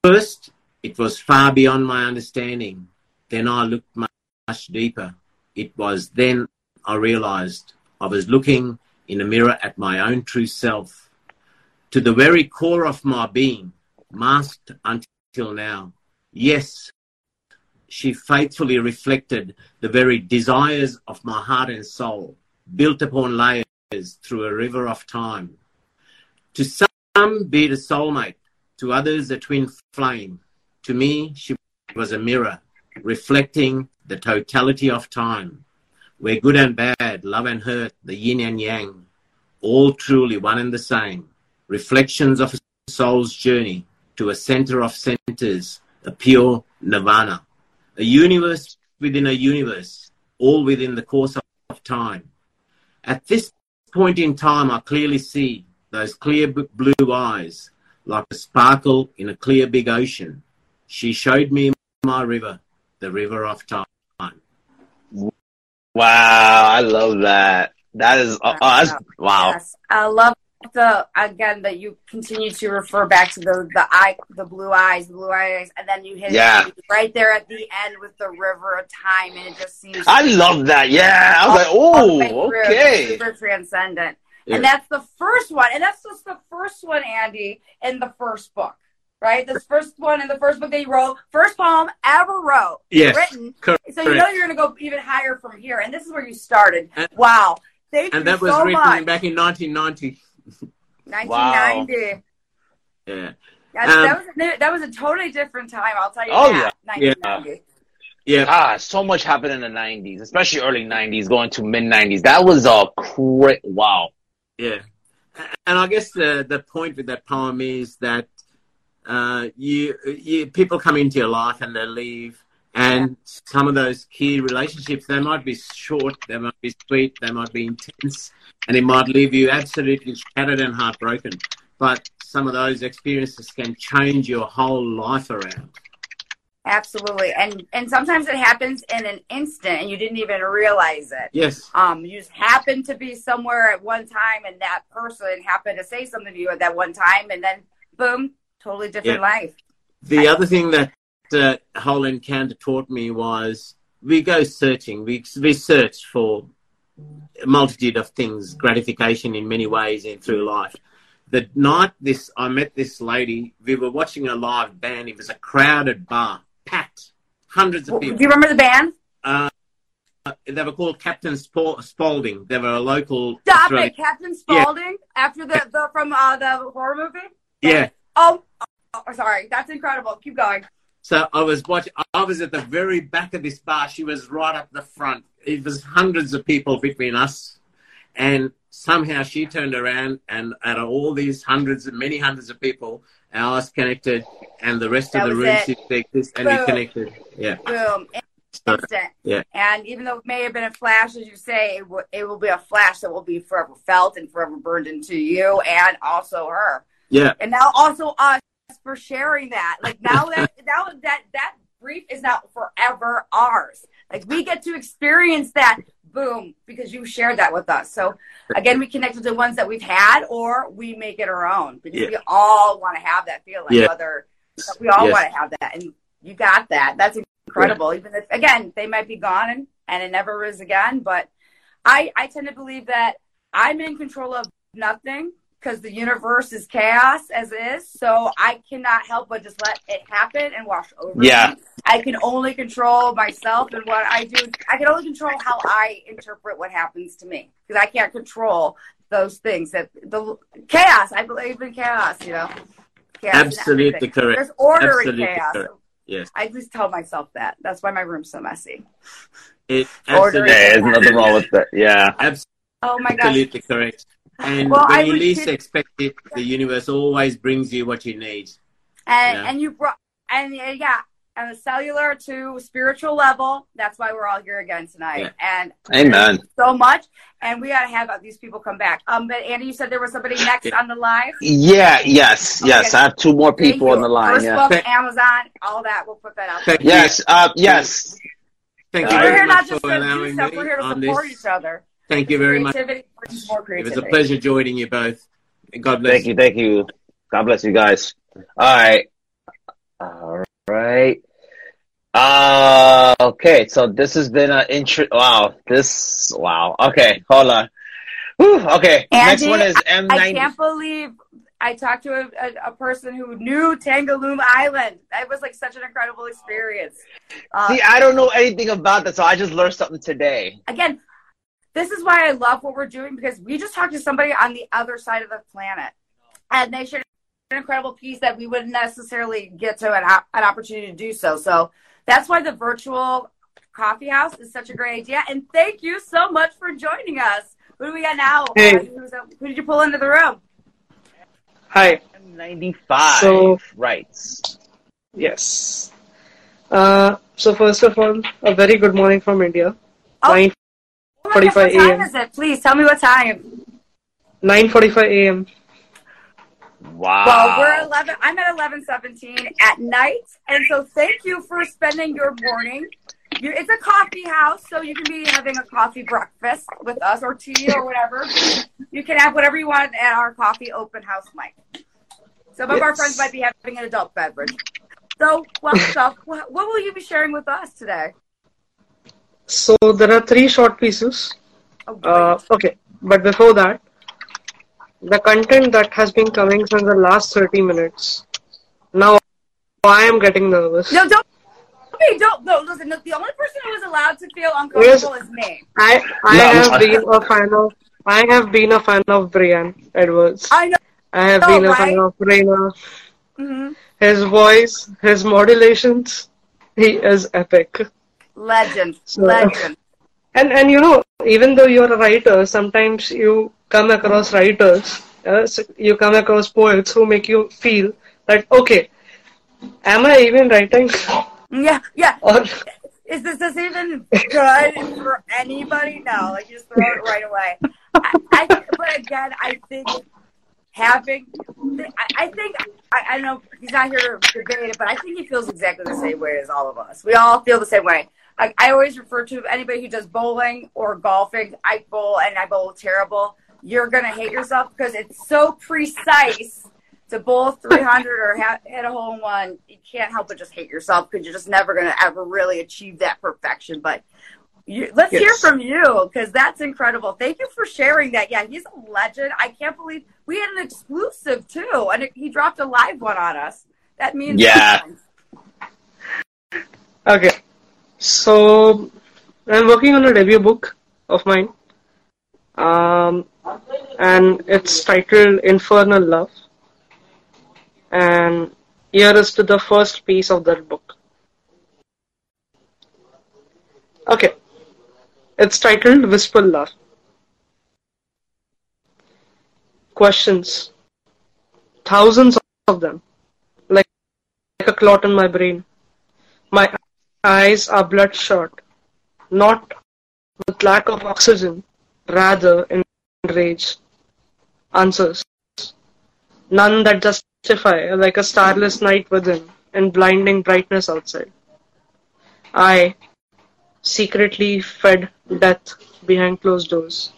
first, it was far beyond my understanding. Then I looked much, much deeper. It was then I realized I was looking in a mirror at my own true self, to the very core of my being, masked until now. Yes, she faithfully reflected the very desires of my heart and soul, built upon layers through a river of time. To some, be it a soulmate, to others, a twin flame. To me, she was a mirror, reflecting the totality of time, where good and bad, love and hurt, the yin and yang, all truly one and the same, reflections of a soul's journey to a center of centers, a pure nirvana, a universe within a universe, all within the course of time. At this point in time, I clearly see those clear blue eyes, like a sparkle in a clear big ocean. She showed me my river, the river of time. Wow, I love that. That is, uh, that's, wow. Yes. I love the, again, that you continue to refer back to the, the eye, the blue eyes, blue eyes, and then you hit yeah. it right there at the end with the river of time, and it just seems. I love that. Yeah. I was all, like, oh, okay. Super transcendent. Yeah. And that's the first one. And that's just the first one, Andy, in the first book, right? This first one in the first book that you wrote, first poem ever wrote, yes, written. Correct. So you know you're going to go even higher from here. And this is where you started. And, wow. Thank you so much. And that was so written much. back in nineteen ninety. nineteen ninety. Wow. Yeah. That, um, that, was a, that was a totally different time, I'll tell you oh, that. Yeah. nineteen ninety. Yeah. Ah, so much happened in the nineties, especially early nineties, going to mid-nineties. That was a great, wow. Yeah. And I guess the, the point with that poem is that uh, you, you people come into your life and they leave, and yeah. some of those key relationships, they might be short, they might be sweet, they might be intense, and it might leave you absolutely shattered and heartbroken. But some of those experiences can change your whole life around. Absolutely. And and sometimes it happens in an instant and you didn't even realize it. Yes. Um, you just happened to be somewhere at one time and that person happened to say something to you at that one time, and then boom, totally different yeah. life. The I- other thing that the uh, whole encounter taught me was we go searching. We, we search for a multitude of things, gratification in many ways and through life. The night this I met this lady, we were watching a live band. It was a crowded bar. Packed, hundreds of people. Do you remember the band? Uh, they were called Captain Spaulding. They were a local. Stop Australian. It, Captain Spaulding. Yeah. After the, the from uh, the horror movie. Yeah. Oh, oh, sorry, that's incredible. Keep going. So I was watching. I was at the very back of this bar. She was right up the front. It was hundreds of people between us, and somehow she turned around, and out of all these hundreds and many hundreds of people, ours connected, and the rest that of the room exists, and it connected. Yeah. Boom. Instant. So, yeah. And even though it may have been a flash, as you say, it, w- it will be a flash that will be forever felt and forever burned into you and also her. Yeah. And now also us for sharing that. Like now that now that that brief is now forever ours. Like we get to experience that. Boom, because you shared that with us. So, again, we connect with the ones that we've had or we make it our own because yeah. we all want to have that feeling. Yeah. Whether we all yes. want to have that. And you got that. That's incredible. Yeah. Even if, again, they might be gone and, and it never is again. But I, I tend to believe that I'm in control of nothing because the universe is chaos as is. So I cannot help but just let it happen and wash over yeah. me. I can only control myself and what I do. I can only control how I interpret what happens to me because I can't control those things. That the chaos, I believe in chaos, you know. Chaos Absolutely correct. There's order Absolutely in chaos. Correct. Yes. I just tell myself that. That's why my room's so messy. It absolutely yeah, there's nothing wrong with that. Yeah. Absolutely. Oh my gosh. Absolutely correct. And well, when I you least kidding. expect it, the universe always brings you what you need. And you know? and you brought and uh, yeah, on a cellular to spiritual level, that's why we're all here again tonight. Yeah. And amen. So much, and we gotta have these people come back. Um, but Andy, you said there was somebody next yeah. on the line. Yeah. Yes. Okay. Yes. I have two more people on the line. First yeah. book, Thank- Amazon, all that. We'll put that out. There. Yes. Uh, yes. Thank you. We're here not just to do stuff. We're here to support this. each other. Thank you very much. It was a pleasure joining you both. God bless. Thank you. Thank you. God bless you guys. All right. All right. Uh, okay. So this has been an intro. Wow. This. Wow. Okay. Hold on. Whew, okay. Andy, next one is M ninety-five. I can't believe I talked to a, a, a person who knew Tangalooma Island. It was like such an incredible experience. Uh, See, I don't know anything about that, so I just learned something today. Again. This is why I love what we're doing, because we just talked to somebody on the other side of the planet, and they shared an incredible piece that we wouldn't necessarily get to an, op- an opportunity to do so. So that's why the virtual coffee house is such a great idea. And thank you so much for joining us. Who do we got now? Hey. Who, that, who did you pull into the room? Hi. M ninety-five. So, right. Yes. Uh, so first of all, a very good morning from India. Oh. nine- Oh my gosh, what time is it? Please tell me what time. nine forty-five a.m. Wow. Well, we're eleven. I'm at eleven seventeen at night, and so thank you for spending your morning. You, it's a coffee house, so you can be having a coffee breakfast with us, or tea, or whatever. You can have whatever you want at our coffee open house mic. Some of yes. our friends might be having an adult beverage. So, well, so, what will you be sharing with us today? So there are three short pieces. Oh, uh, okay, but before that, the content that has been coming since the last thirty minutes. Now, I am getting nervous. No, don't. Okay, don't. No, listen. Look, the only person who is allowed to feel uncomfortable yes, is me. I I no, have been a fan of. I have been a fan of Brian Edwards. I know. I have no, been a right? fan of Rainer. Mm-hmm. His voice, his modulations. He is epic. Legend, so, legend. And, and you know, even though you're a writer, sometimes you come across writers, uh, so you come across poets who make you feel that, okay, am I even writing? Yeah, yeah. Or, Is this, this even good for anybody? No, like you just throw it right away. I, I, but again, I think having, I, I think, I, I know he's not here to debate it, but I think he feels exactly the same way as all of us. We all feel the same way. Like I always refer to anybody who does bowling or golfing. I bowl and I bowl terrible. You're going to hate yourself because it's so precise to bowl three hundred or ha- hit a hole in one. You can't help but just hate yourself because you're just never going to ever really achieve that perfection. But you, let's yes. hear from you because that's incredible. Thank you for sharing that. Yeah, he's a legend. I can't believe we had an exclusive too, and it, he dropped a live one on us. That means yeah. Something. Okay. So, I'm working on a debut book of mine, um, and it's titled Infernal Love, and here is to the first piece of that book. Okay, it's titled Whisper Love. Questions, thousands of them, like, like a clot in my brain. My eyes are bloodshot, not with lack of oxygen, rather in rage. Answers, none that justify, like a starless night within and blinding brightness outside. I secretly fed death behind closed doors,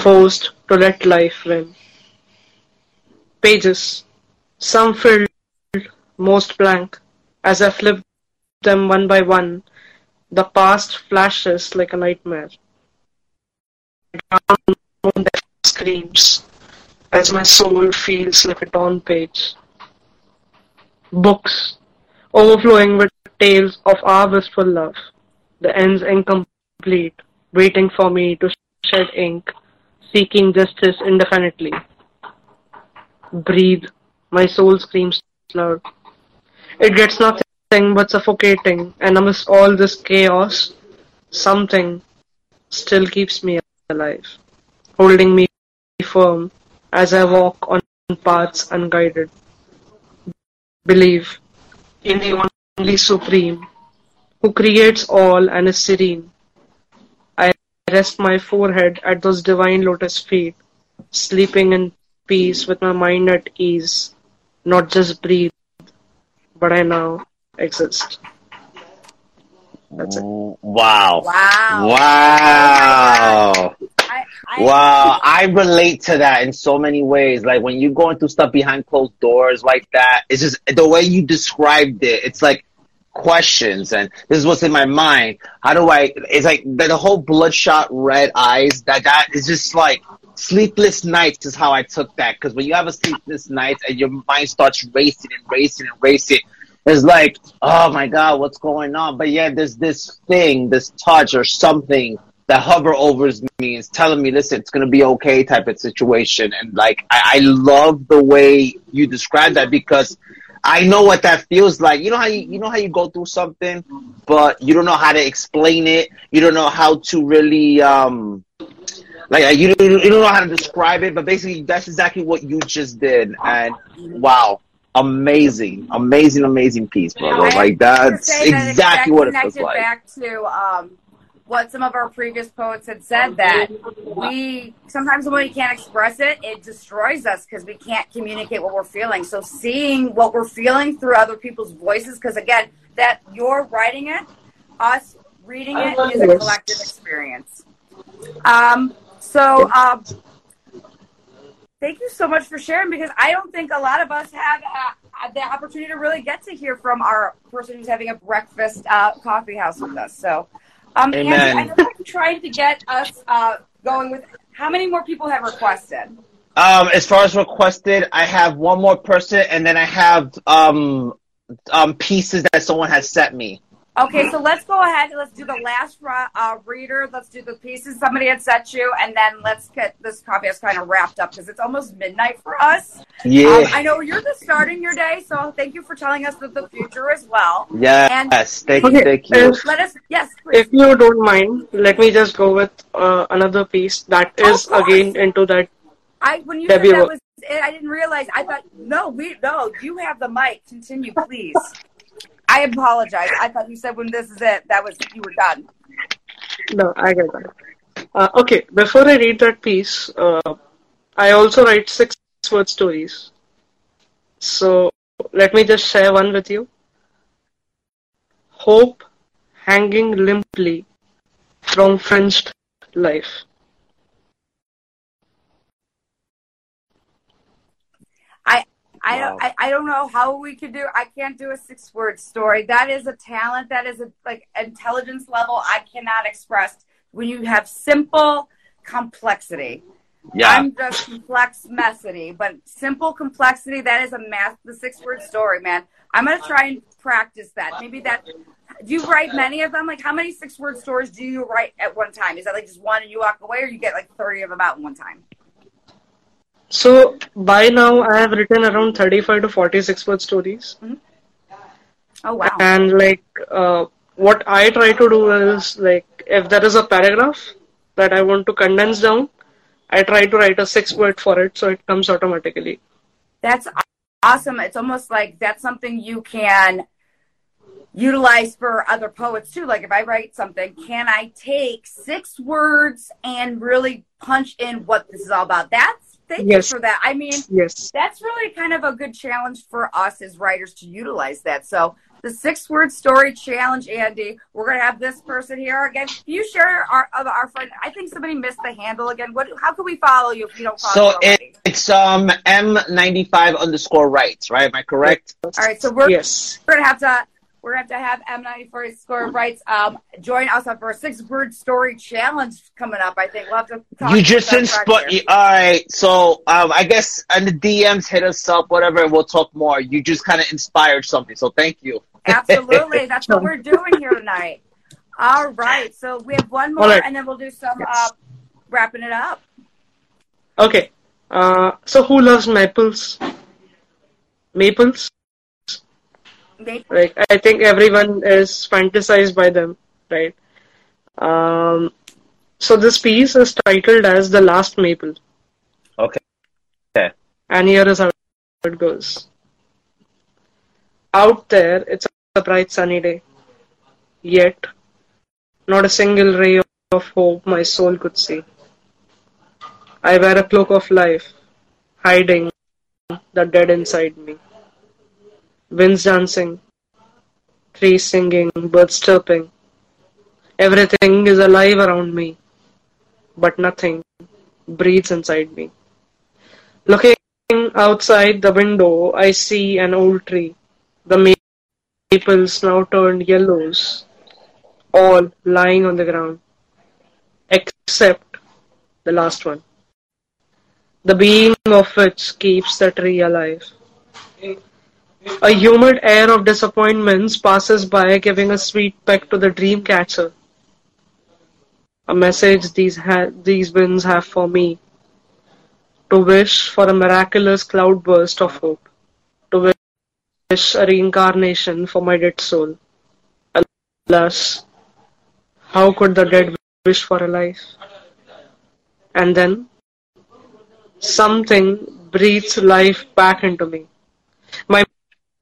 forced to let life win. Pages, some filled, most blank, as I flipped them one by one, the past flashes like a nightmare. ground that screams as my soul feels like a torn page. Books overflowing with tales of our wistful love, the ends incomplete, waiting for me to shed ink, seeking justice indefinitely. Breathe, my soul screams loud. It gets nothing but suffocating, and amidst all this chaos, something still keeps me alive, holding me firm as I walk on paths unguided. Believe in the only Supreme, who creates all and is serene. I rest my forehead at those divine lotus feet, sleeping in peace with my mind at ease, not just breathe, but I now exist. That's it. Wow. Wow. Wow. Oh I, I, wow. I relate to that in so many ways. Like when you're going through stuff behind closed doors like that, it's just the way you described it. It's like questions and this is what's in my mind. How do I, it's like the whole bloodshot red eyes, that, that is just like sleepless nights is how I took that. Because when you have a sleepless night and your mind starts racing and racing and racing, it's like, oh my God, what's going on? But yeah, there's this thing, this touch or something that hover over me is telling me, listen, it's going to be okay type of situation. And like, I, I love the way you describe that because I know what that feels like. You know how you, you know how you go through something, but you don't know how to explain it. You don't know how to really, um, like you, you don't know how to describe it, but basically that's exactly what you just did. And wow. Amazing, amazing, amazing piece, brother. You know, like that's that exactly that what it was like. Back to um, what some of our previous poets had said, that we sometimes when we can't express it, it destroys us because we can't communicate what we're feeling. So seeing what we're feeling through other people's voices, because again, that you're writing it, us reading it is a collective experience. Um. So. Uh, Thank you so much for sharing, because I don't think a lot of us have uh, the opportunity to really get to hear from our person who's having a breakfast uh, coffee house with us. So, um, Andy, I know you're trying to get us uh, going with how many more people have requested? Um, as far as requested, I have one more person, and then I have um, um, pieces that someone has sent me. Okay, so let's go ahead and let's do the last uh, reader. Let's do the pieces somebody had sent you, and then let's get this coffee house kind of wrapped up because it's almost midnight for us. Yeah. Um, I know you're just starting your day, so thank you for telling us the future as well. Yes, and thank you, thank you. If, let us, yes, please. If you don't mind, let me just go with uh, another piece that is, again, into that. I When you said that was it, I didn't realize. I thought, no, we no, you have the mic. Continue, please. I apologize. I thought you said when this is it, that was, you were done. No, I get that. Uh, okay, before I read that piece, uh, I also write six word stories. So let me just share one with you. Hope hanging limply from fringed life. I don't, I, I don't know how we could do, I can't do a six word story. That is a talent. That is a like intelligence level I cannot express when you have simple complexity. Yeah. I'm just complex messity, but simple complexity, that is a math, the six word story, man. I'm going to try and practice that. Maybe that, do you write many of them? Like how many six word stories do you write at one time? Is that like just one and you walk away, or you get like thirty of them out in one time? So, by now, I have written around thirty-five to forty-six word stories. Mm-hmm. Oh, wow. And, like, uh, what I try to do is, like, if there is a paragraph that I want to condense down, I try to write a six word for it, so it comes automatically. That's awesome. It's almost like that's something you can utilize for other poets, too. Like, if I write something, can I take six words and really punch in what this is all about? That's Thank yes. you for that. I mean, yes. that's really kind of a good challenge for us as writers to utilize that. So the six-word story challenge, Andy, we're going to have this person here again. Can you share our our friend? I think somebody missed the handle again. What? How can we follow you if you don't follow so it, it's um M ninety-five underscore rights, right? Am I correct? All right, so we're, yes. we're going to have to We're going to have to have M ninety-four Score of Rights um, join us for a six-word story challenge coming up, I think. We'll have to talk you just inspired. All right. So um, I guess in the D Ms, hit us up, whatever, and we'll talk more. You just kind of inspired something, so thank you. Absolutely. That's what we're doing here tonight. All right. So we have one more, right. and then we'll do some yes. uh, wrapping it up. Okay. Uh, so who loves maples? Maples? Like, right. I think everyone is fantasized by them, right? Um, so this piece is titled as The Last Maple. Okay. Okay. And here is how it goes. Out there, it's a bright sunny day. Yet, not a single ray of hope my soul could see. I wear a cloak of life, hiding the dead inside me. Winds dancing, trees singing, birds chirping. Everything is alive around me, but nothing breathes inside me. Looking outside the window, I see an old tree. The maples now turned yellows, all lying on the ground, except the last one, the being of which keeps the tree alive. A humid air of disappointments passes by, giving a sweet peck to the dream catcher. A message these ha- these winds have for me. To wish for a miraculous cloudburst of hope. To wish a reincarnation for my dead soul. Alas, how could the dead wish for a life? And then, something breathes life back into me. My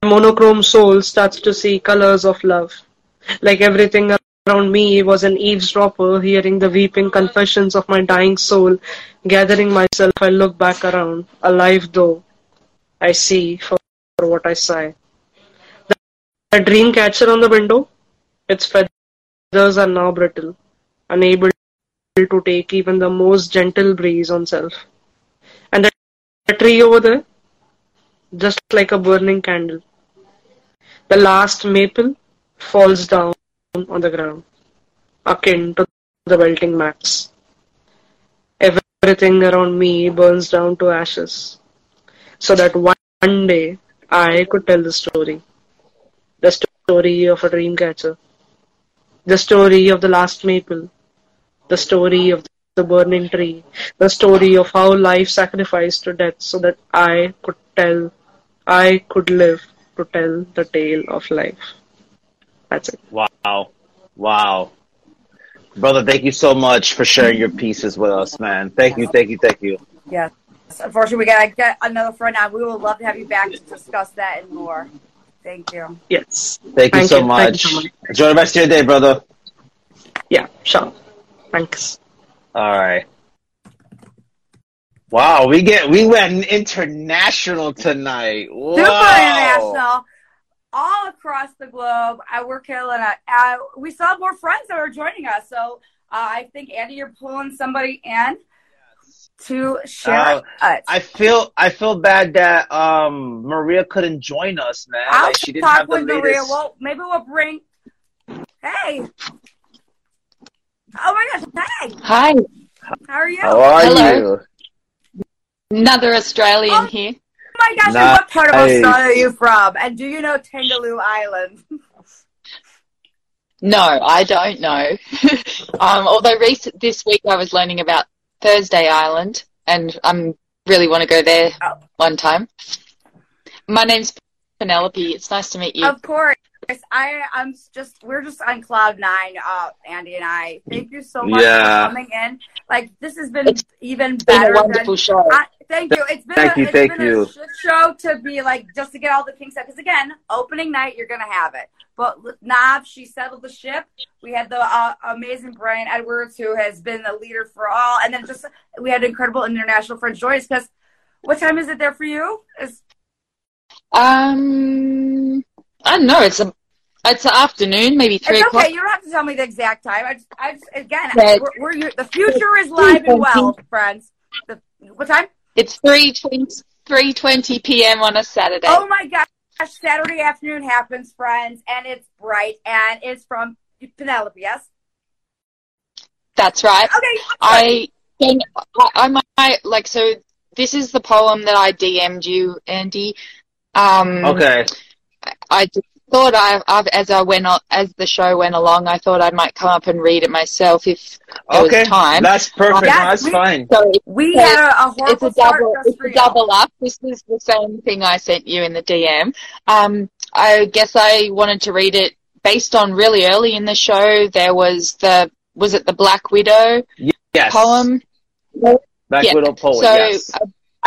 monochrome soul starts to see colors of love. Like everything around me was an eavesdropper, hearing the weeping confessions of my dying soul. Gathering myself, I look back around. Alive though, I see for what I sigh. The dream catcher on the window, its feathers are now brittle, unable to take even the most gentle breeze on self. And the tree over there, just like a burning candle. The last maple falls down on the ground, akin to the melting max. Everything around me burns down to ashes, so that one day I could tell the story. The story of a dream catcher, the story of the last maple, the story of the burning tree, the story of how life sacrificed to death, so that I could tell I could live to tell the tale of life. That's it. Wow. Wow. Brother, thank you so much for sharing your pieces with us, man. Thank you, thank you, thank you. Yes. Unfortunately, we got to get another friend on. We would love to have you back to discuss that and more. Thank you. Yes. Thank, thank, you, you, so thank you so much. Enjoy the rest of your day, brother. Yeah, sure. Thanks. All right. Wow, we get we went international tonight. Whoa. Super international, all across the globe. I, we're killing it. Uh, we still have more friends that are joining us. So uh, I think Andy, you're pulling somebody in yes. to share uh, us. I feel I feel bad that um, Maria couldn't join us, man. I'll like, she didn't talk have with the Maria. Well, maybe we'll bring. Hey. Oh my gosh! Hey. Hi. How are you? How are Hello. you? Another Australian oh, here. Oh my gosh, nice. What part of Australia are you from? And do you know Tangalooma Island? No, I don't know. um, although recent, this week I was learning about Thursday Island and I um, really want to go there oh. one time. My name's Penelope. It's nice to meet you. Of course. I, I'm just, we're just on cloud nine, uh, Andy and I. Thank you so much yeah. for coming in. Like, this has been it's even better. Been a wonderful than, show. I, thank you. It's been thank a, you, it's thank been you. a shit show to be like, just to get all the kinks out. Because again, opening night, you're going to have it. But Nav, she settled the ship. We had the uh, amazing Brian Edwards, who has been the leader for all. And then just, we had incredible international friends join us. Because what time is it there for you? Is Um... I don't know. It's a, it's an afternoon, maybe three it's okay. o'clock. Okay, you don't have to tell me the exact time. I, just, I just, again, yeah. we're, we're your, the future is live and well, friends. The, what time? It's three twenty p.m. on a Saturday. Oh my gosh! gosh, Saturday afternoon happens, friends, and it's bright, and it's from Penelope, yes? That's right. Okay. I think I might, like, so this is the poem that I D M'd you, Andy. Um, okay. I thought I, I've, as I went on, as the show went along, I thought I might come up and read it myself if there okay. was time. That's perfect. Um, yeah, that's we, fine. So it, we so had a, a horrible it's a double, it's a double up. This is the same thing I sent you in the D M. Um, I guess I wanted to read it based on really early in the show. There was the was it the Black Widow yes. poem? Black yeah. Widow poem. So yes. I,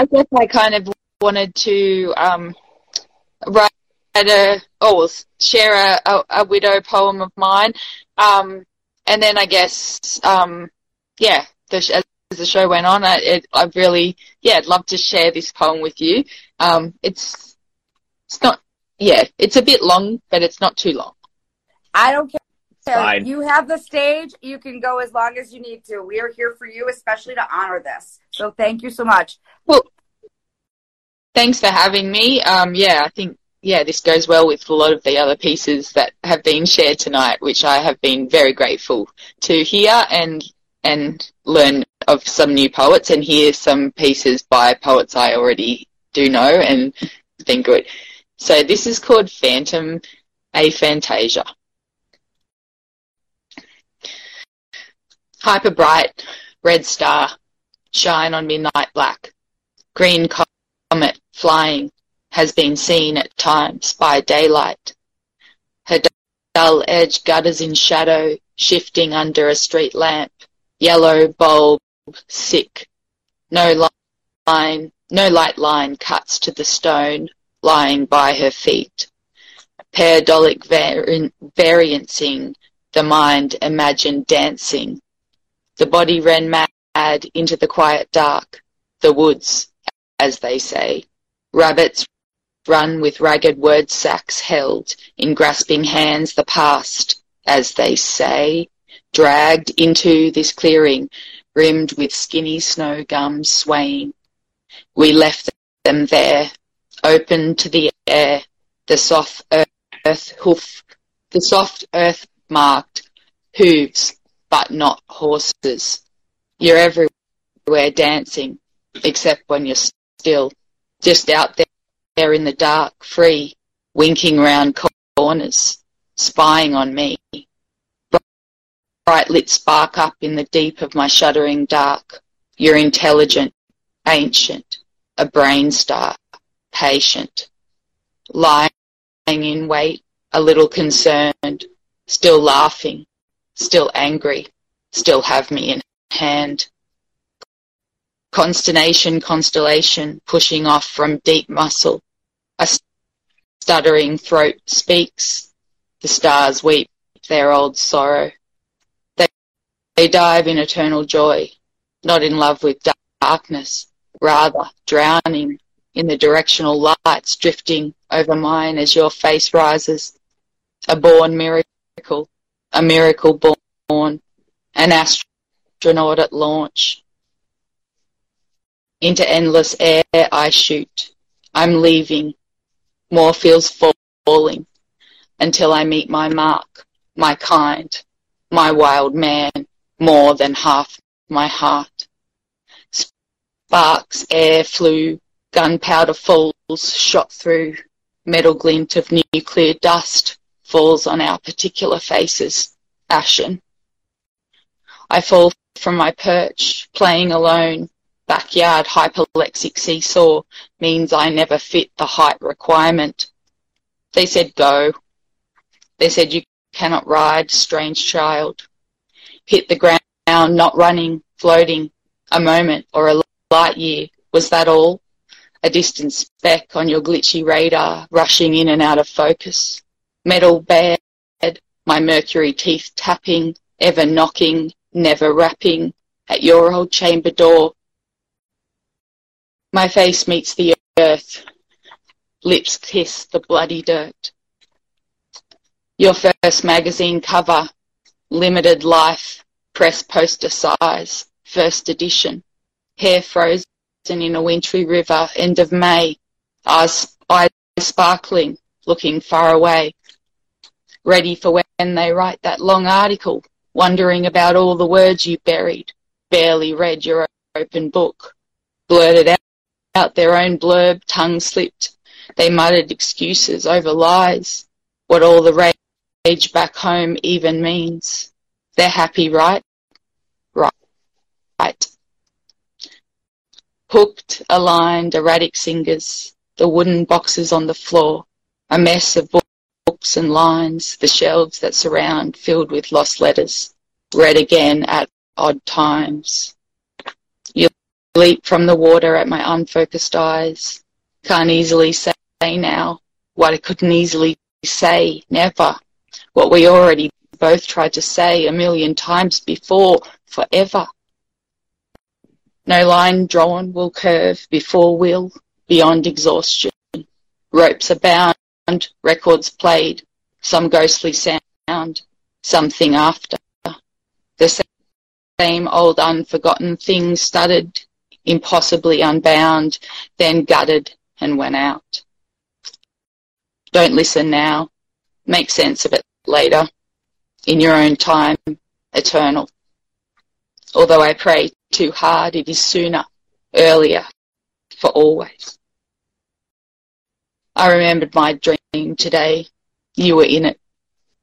I guess I kind of wanted to um, write. A, oh, we'll share a, a, a widow poem of mine, um, and then I guess, um, yeah, the sh as the show went on, I, it, I really, yeah, I'd love to share this poem with you. Um, it's, it's not, yeah, it's a bit long, but it's not too long. I don't care. Fine. You have the stage. You can go as long as you need to. We are here for you, especially to honor this. So thank you so much. Well, thanks for having me. Um, yeah, I think. Yeah, this goes well with a lot of the other pieces that have been shared tonight, which I have been very grateful to hear and and learn of some new poets and hear some pieces by poets I already do know and think good. So this is called Phantom Aphantasia. Hyper bright red star, shine on midnight black, green comet flying, has been seen at times by daylight. Her dull edge gutters in shadow, shifting under a street lamp, yellow bulb, sick. No line, no light line cuts to the stone lying by her feet. Paradolic vari variancing, the mind imagined dancing. The body ran mad into the quiet dark, the woods, as they say. Rabbits run with ragged word sacks held in grasping hands the past, as they say, dragged into this clearing, rimmed with skinny snow gums swaying. We left them there, open to the air, the soft earth hoof, the soft earth marked hooves, but not horses. You're everywhere dancing, except when you're still, just out there. They're in the dark, free, winking round corners, spying on me. Bright lit spark up in the deep of my shuddering dark. You're intelligent, ancient, a brain star, patient. Lying in wait, a little concerned, still laughing, still angry, still have me in hand. Consternation, constellation, pushing off from deep muscle. A stuttering throat speaks. The stars weep their old sorrow. They, they dive in eternal joy, not in love with darkness, rather drowning in the directional lights drifting over mine as your face rises. A born miracle, a miracle born, an astronaut at launch. Into endless air I shoot. I'm leaving. More feels falling until I meet my mark, my kind, my wild man, more than half my heart. Sparks, air flew, gunpowder falls, shot through, metal glint of nuclear dust falls on our particular faces, ashen. I fall from my perch, playing alone. Backyard hyperlexic seesaw means I never fit the height requirement. They said go. They said you cannot ride, strange child. Hit the ground, not running, floating, a moment or a light year. Was that all? A distant speck on your glitchy radar, rushing in and out of focus. Metal bared, my mercury teeth tapping, ever knocking, never rapping, at your old chamber door. My face meets the earth, lips kiss the bloody dirt. Your first magazine cover, limited life, press poster size, first edition. Hair frozen in a wintry river, end of May, eyes, eyes sparkling, looking far away, ready for when they write that long article, wondering about all the words you buried, barely read your open book, blurted out, out their own blurb, tongue slipped. They muttered excuses over lies, what all the rage back home even means. They're happy, right? Right. Right. Hooked, aligned, erratic singers, the wooden boxes on the floor, a mess of books and lines, the shelves that surround filled with lost letters, read again at odd times. You leap from the water at my unfocused eyes. Can't easily say now what I couldn't easily say, never. What we already both tried to say a million times before, forever. No line drawn will curve before will, beyond exhaustion. Ropes abound, records played, some ghostly sound, something after. The same old unforgotten things stuttered, impossibly unbound, then gutted, and went out. Don't listen now. Make sense of it later. In your own time, eternal. Although I pray too hard, it is sooner, earlier, for always. I remembered my dream today. You were in it.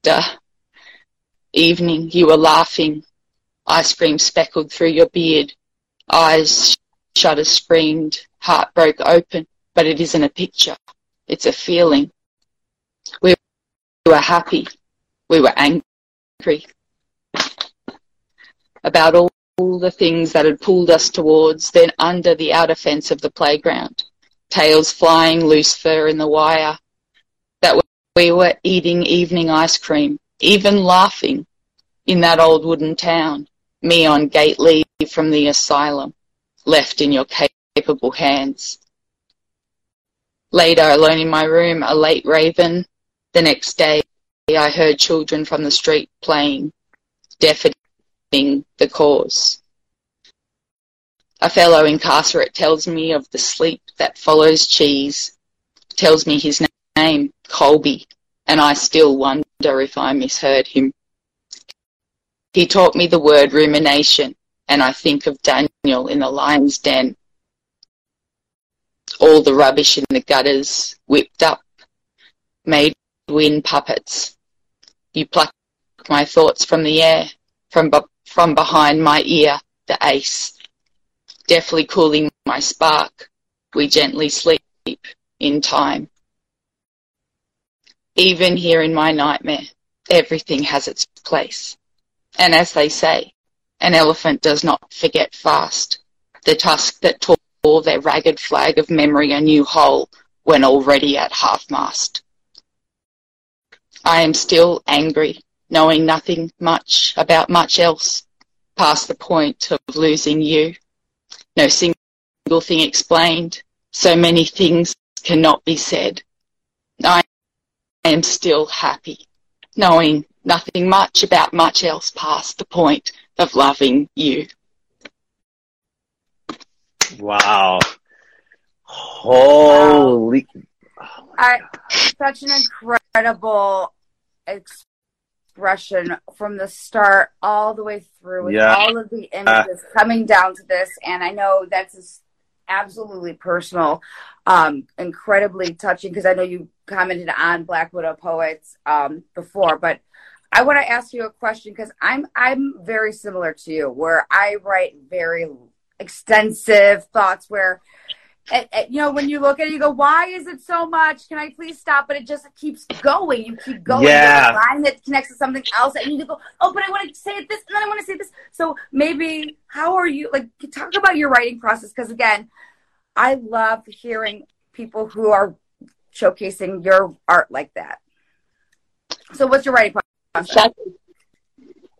Duh. Evening, you were laughing. Ice cream speckled through your beard. Eyes shudder screamed. Heart broke open. But it isn't a picture, it's a feeling. We were happy, we were angry about all, all the things that had pulled us towards, then under the outer fence of the playground, tails flying, loose fur in the wire, that we were eating evening ice cream, even laughing in that old wooden town, me on gate leave from the asylum, left in your capable hands. Later, alone in my room, a late raven. The next day, I heard children from the street playing, deafening the cause. A fellow incarcerate tells me of the sleep that follows cheese, tells me his name, Colby, and I still wonder if I misheard him. He taught me the word rumination, and I think of Daniel in the lion's den. All the rubbish in the gutters, whipped up, made wind puppets. You plucked my thoughts from the air, from, be from behind my ear, the ace. Deftly cooling my spark, we gently sleep in time. Even here in my nightmare, everything has its place. And as they say, an elephant does not forget fast. The tusk that tore or their ragged flag of memory a new hole when already at half-mast. I am still angry, knowing nothing much about much else, past the point of losing you. No single thing explained, so many things cannot be said. I am still happy, knowing nothing much about much else past the point of loving you. Wow. Holy. Wow. Oh I, such an incredible expression from the start all the way through with yeah. all of the images uh, coming down to this. And I know that's absolutely personal, um, incredibly touching, because I know you commented on Black Widow Poets um, before, but I want to ask you a question because I'm, I'm very similar to you where I write very extensive thoughts where, it, it, you know, when you look at it, you go, why is it so much? Can I please stop? But it just keeps going. You keep going. Yeah. There's a line that connects to something else. And you go, oh, but I want to say this, and then I want to say this. So maybe how are you, like, talk about your writing process. Because, again, I love hearing people who are showcasing your art like that. So what's your writing process? That's,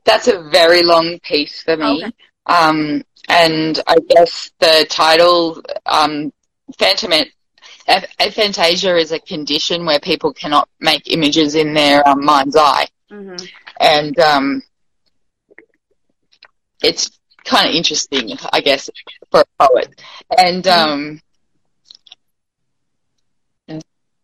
that's a very long piece for me. Okay. Um, and I guess the title, um, Phantom, aphantasia is a condition where people cannot make images in their um, mind's eye. Mm-hmm. And um, it's kind of interesting, I guess, for a poet. And um,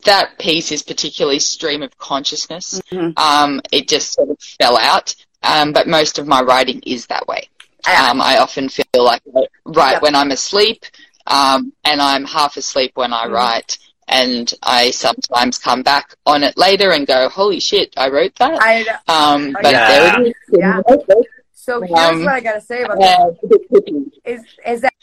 that piece is particularly stream of consciousness. Mm-hmm. Um, it just sort of fell out. Um, but most of my writing is that way. Yeah. Um, I often feel like I write yeah. when I'm asleep, um, and I'm half asleep when I mm-hmm. write. And I sometimes come back on it later and go, holy shit, I wrote that. I, um, but yeah. there it is. Yeah. So here's um, what I got to say about uh, that. Is, is that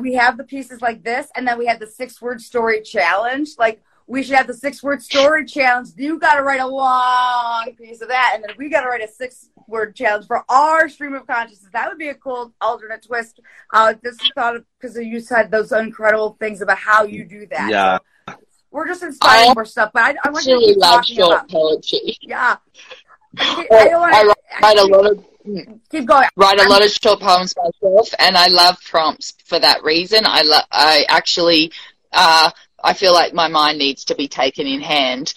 we have the pieces like this, and then we have the six-word story challenge. Like, we should have the six-word story challenge. You got to write a long piece of that, and then we got to write a six-word challenge for our stream of consciousness. That would be a cool alternate twist. Uh, just thought of, because you said those incredible things about how you do that. Yeah. So we're just inspiring I more stuff. But I, I want you to keep talking short about poetry. Yeah. I, I, don't wanna, I write I, a lot of. Keep going. Write a lot of short poems myself, and I love prompts for that reason. I lo- I actually, uh, I feel like my mind needs to be taken in hand,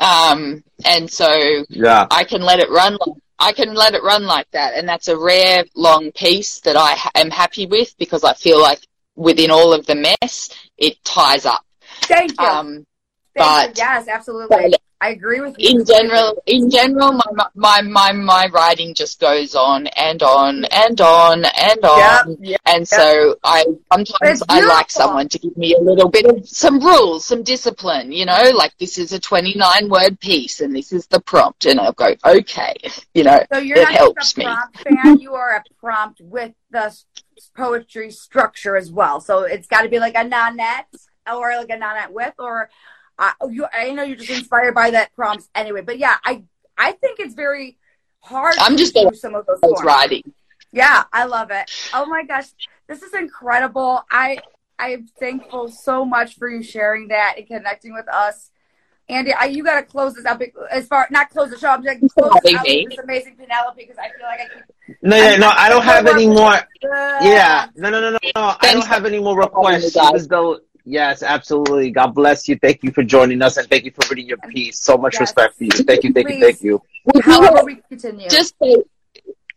um, and so yeah. I can let it run. Like, I can let it run like that, and that's a rare long piece that I ha- am happy with, because I feel like within all of the mess, it ties up. Thank you. Um, Thank but you. Yes, absolutely. But, I agree with you. In general, in general, my my my my writing just goes on and on and on and on, yep, yep, and yep. so I sometimes I like someone to give me a little bit of some rules, some discipline. You know, like, this is a twenty-nine word piece, and this is the prompt, and I'll go, okay, you know, so you're it not helps just a prompt me. Fan, you are a prompt with the poetry structure as well. So it's got to be like a nanette, or like a nanette with, or. Uh, you, I know you're just inspired by that prompt anyway, but yeah, I I think it's very hard I'm to just do some of those forms. Writing. Yeah, I love it. Oh my gosh, this is incredible. I I'm thankful so much for you sharing that and connecting with us, Andy. I, you got to close this up as far not close the show. I'm just close it up with this amazing Penelope, because I feel like I keep. No, no, I, no. I don't have any more. Yeah, no, no, no, no. no. I don't have any more requests. Yes, absolutely. God bless you. Thank you for joining us, and thank you for reading your piece. So much yes. respect for you. Thank you, thank Please. you, thank you. How will we continue? Just,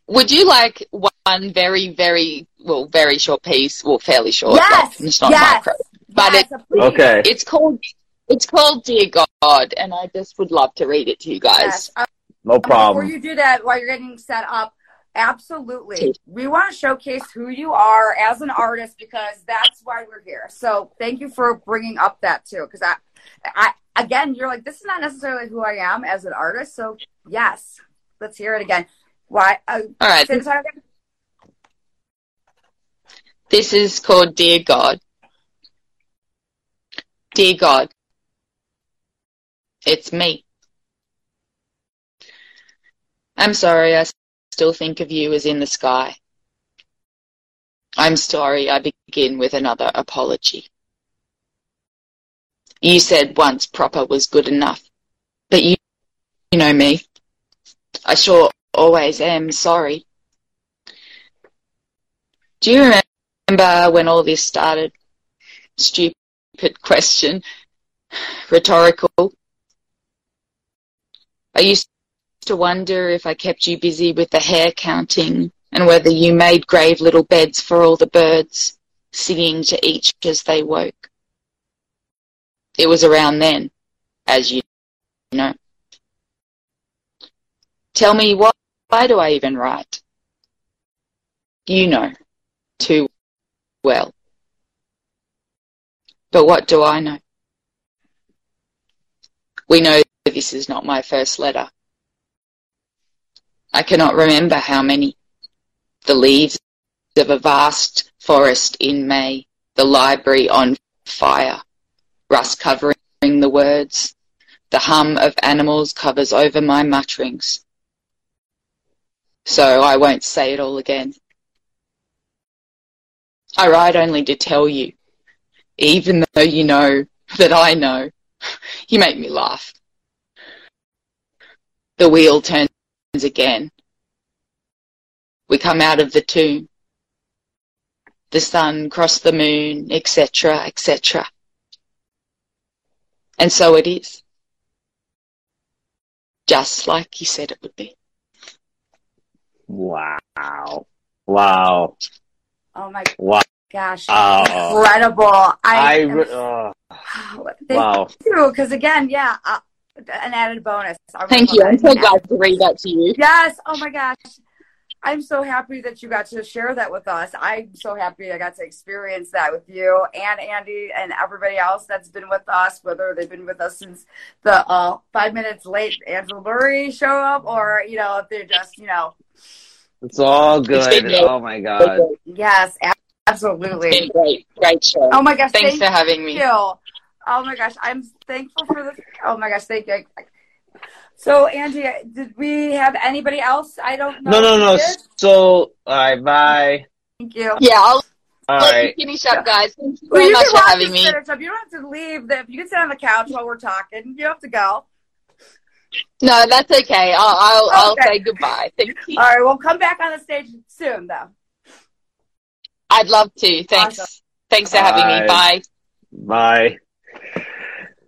would you like one very, very, well, very short piece? Well, fairly short. Yes. Like, it's not yes. micro. But yes, it, okay. it's called It's called Dear God, and I just would love to read it to you guys. Yes. Um, no problem. Before you do that, while you're getting set up, absolutely. We want to showcase who you are as an artist, because that's why we're here. So thank you for bringing up that too. Because I, I again, you're like, this is not necessarily who I am as an artist. So yes, let's hear it again. Why? Uh, All right. Say the title again. This is called Dear God. Dear God, it's me. I'm sorry, I still think of you as in the sky. I'm sorry I begin with another apology. You said once proper was good enough, but you, you know me. I sure always am sorry. Do you remember when all this started? Stupid question, rhetorical. I used to wonder if I kept you busy with the hair counting, and whether you made grave little beds for all the birds, singing to each as they woke. It was around then, as you know. Tell me, why, why do I even write? You know too well. But what do I know? We know this is not my first letter. I cannot remember how many. The leaves of a vast forest in May, the library on fire, rust covering the words, the hum of animals covers over my mutterings. So I won't say it all again. I write only to tell you, even though you know that I know, you make me laugh. The wheel turns again. We come out of the tomb. The sun crossed the moon, et cetera, et cetera. And so it is. Just like you said it would be. Wow. Wow. Oh my God. Wow. gosh, oh, incredible. I, I am, uh, thank wow. you, because again, yeah, uh, an added bonus. Our thank you. I'm so glad to read that to you. Yes. Oh my gosh. I'm so happy that you got to share that with us. I'm so happy I got to experience that with you and Andy and everybody else that's been with us, whether they've been with us since the uh, five minutes late Angela Murray show up, or, you know, if they're just, you know. It's all good. Oh, my God. Yes, absolutely. It's been great. Great show. Oh, my gosh. Thanks for having me. Oh, my gosh. I'm thankful for this. Oh, my gosh. Thank you. So, Andy, did we have anybody else? I don't know. No, no, no. So, all right, bye. Thank you. Yeah, I'll all let right. you finish up, guys. Thank you very well, much for having me. Up. You don't have to leave. The, you can sit on the couch while we're talking. You don't have to go. No, that's okay. I'll, I'll, I'll okay. say goodbye. Thank you. All right, we'll come back on the stage soon, though. I'd love to. Thanks. Awesome. Thanks for bye. having me. Bye. Bye.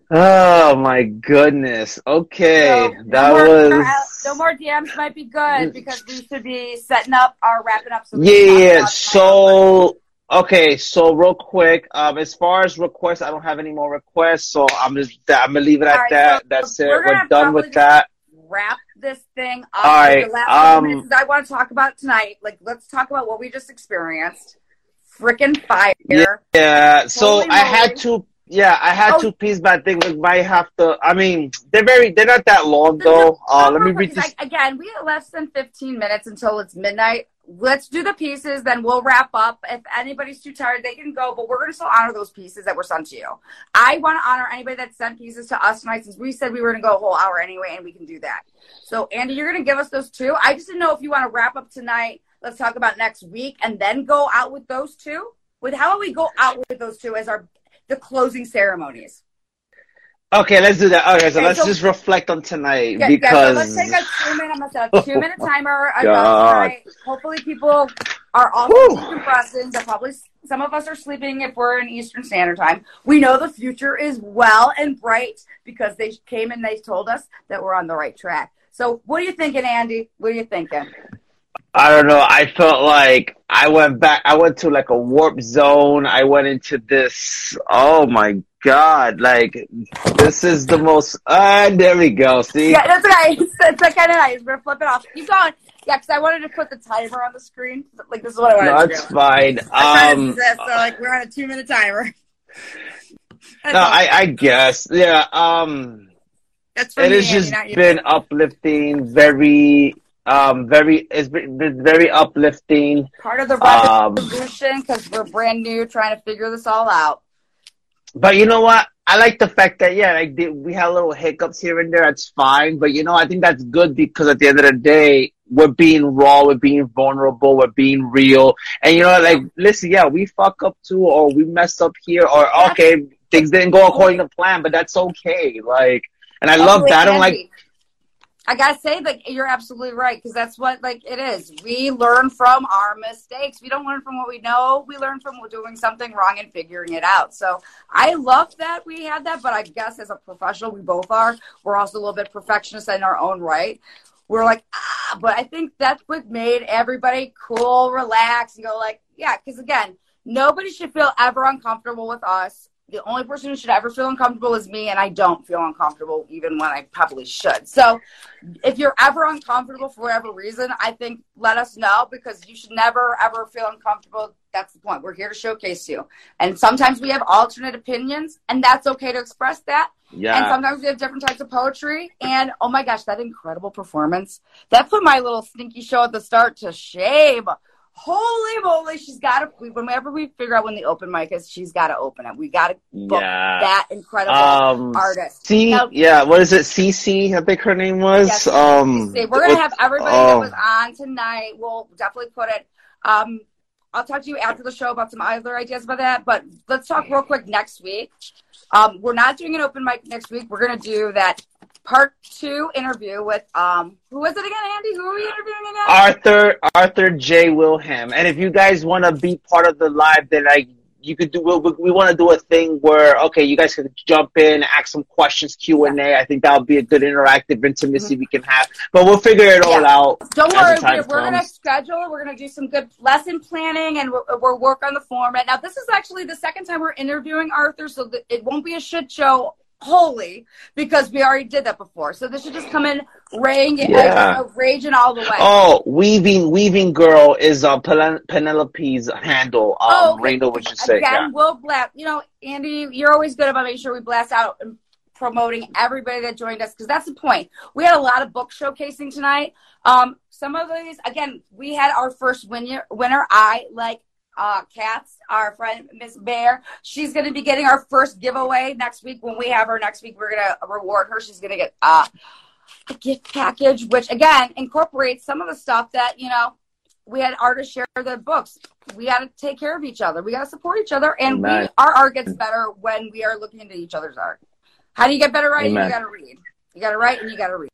Oh my goodness. Okay. So, that no more, was no more D Ms might be good, because we should be setting up our wrapping up. So yeah, yeah. So okay, so real quick, um as far as requests, I don't have any more requests, so I'm just I'm gonna leave it at right, that. So That's it. We're, we're done with that. Wrap this thing up. All right. The last um, minutes I want to talk about tonight. Like, let's talk about what we just experienced. Freaking fire. Yeah. yeah. So moly. I had to Yeah, I had oh. two pieces, but I think we might have to. I mean, they're very, they're not that long, though. Uh, let me read this. I, again, we have less than fifteen minutes until it's midnight. Let's do the pieces, then we'll wrap up. If anybody's too tired, they can go, but we're going to still honor those pieces that were sent to you. I want to honor anybody that sent pieces to us tonight, since we said we were going to go a whole hour anyway, and we can do that. So, Andy, you're going to give us those two. I just didn't know if you want to wrap up tonight. Let's talk about next week, and then go out with those two. With how do we go out with those two as our the closing ceremonies? Okay, let's do that. Okay, so okay, let's so, just reflect on tonight, yeah, because... Yeah, so let's take a two-minute two two-minute timer. Tonight. Hopefully people are all decompressing. They're probably, some of us are sleeping if we're in Eastern Standard Time. We know the future is well and bright, because they came and they told us that we're on the right track. So what are you thinking, Andy? What are you thinking? I don't know. I felt like I went back. I went to like a warp zone. I went into this. Oh my God! Like, this is the most. Ah, uh, there we go. See. Yeah, that's okay. It's, it's like kind of nice. We're flipping off. Keep going. Yeah, because I wanted to put the timer on the screen. Like, this is what I wanted no, to do. That's fine. I um, to so like we're on a two-minute timer. no, I, I guess. Yeah. Um. That's for it me, has just Andy, been uplifting. Very. Um, very, it's been very uplifting. Part of the revolution, because um, we're brand new, trying to figure this all out. But you know what? I like the fact that, yeah, like they, we had little hiccups here and there. That's fine. But you know, I think that's good, because at the end of the day, we're being raw, we're being vulnerable, we're being real. And you know, like, listen, yeah, we fuck up too, or we messed up here, or okay, things didn't go according to plan, but that's okay. Like, and I love that. I don't like. I gotta say that you're absolutely right, because that's what like it is. We learn from our mistakes. We don't learn from what we know. We learn from doing something wrong and figuring it out. So I love that we had that, but I guess as a professional, we both are. We're also a little bit perfectionist in our own right. We're like, ah, but I think that's what made everybody cool, relax, and go like, yeah, because again, nobody should feel ever uncomfortable with us. The only person who should ever feel uncomfortable is me, and I don't feel uncomfortable even when I probably should. So if you're ever uncomfortable for whatever reason, I think let us know, because you should never, ever feel uncomfortable. That's the point. We're here to showcase you. And sometimes we have alternate opinions, and that's okay to express that. Yeah. And sometimes we have different types of poetry. And, oh, my gosh, that incredible performance. That put my little stinky show at the start to shame. Holy moly, she's got to, whenever we figure out when the open mic is, she's got to open it. We got to book yeah. that incredible um, artist. C- now, yeah, what is it? C C, I think her name was. Yes, um, We're going to have everybody oh. that was on tonight. We'll definitely put it. Um, I'll talk to you after the show about some other ideas about that, but let's talk real quick next week. Um, we're not doing an open mic next week. We're going to do that part two interview with, um, who was it again, Andy? Who are we interviewing again? Arthur, Arthur J. Wilhelm. And if you guys want to be part of the live, then I, you could do, we, we want to do a thing where, okay, you guys can jump in, ask some questions, Q and A. I think that would be a good interactive intimacy mm-hmm. we can have. But we'll figure it all yeah. out. Don't worry, we're, we're going to schedule, we're going to do some good lesson planning, and we'll, we'll work on the format. Now, this is actually the second time we're interviewing Arthur, so th- it won't be a shit show wholly, because we already did that before. So this should just come in raging, yeah. uh, raging all the way. Oh, Weaving Weaving Girl is uh, Pen- Penelope's handle. Um, oh, okay. Rainer would you say? Again, yeah. we'll blast. You know, Andy, you're always good about making sure we blast out and promoting everybody that joined us, because that's the point. We had a lot of book showcasing tonight. Um, some of these, again, we had our first winner, winner I like Uh, Cats, our friend Miss Bear. She's going to be getting our first giveaway next week. When we have her next week, we're going to reward her. She's going to get uh, a gift package, which again incorporates some of the stuff that, you know, we had artists share their books. We got to take care of each other. We got to support each other, and Amen. we our art gets better when we are looking into each other's art. How do you get better writing? Amen. You got to read. You got to write and you got to read.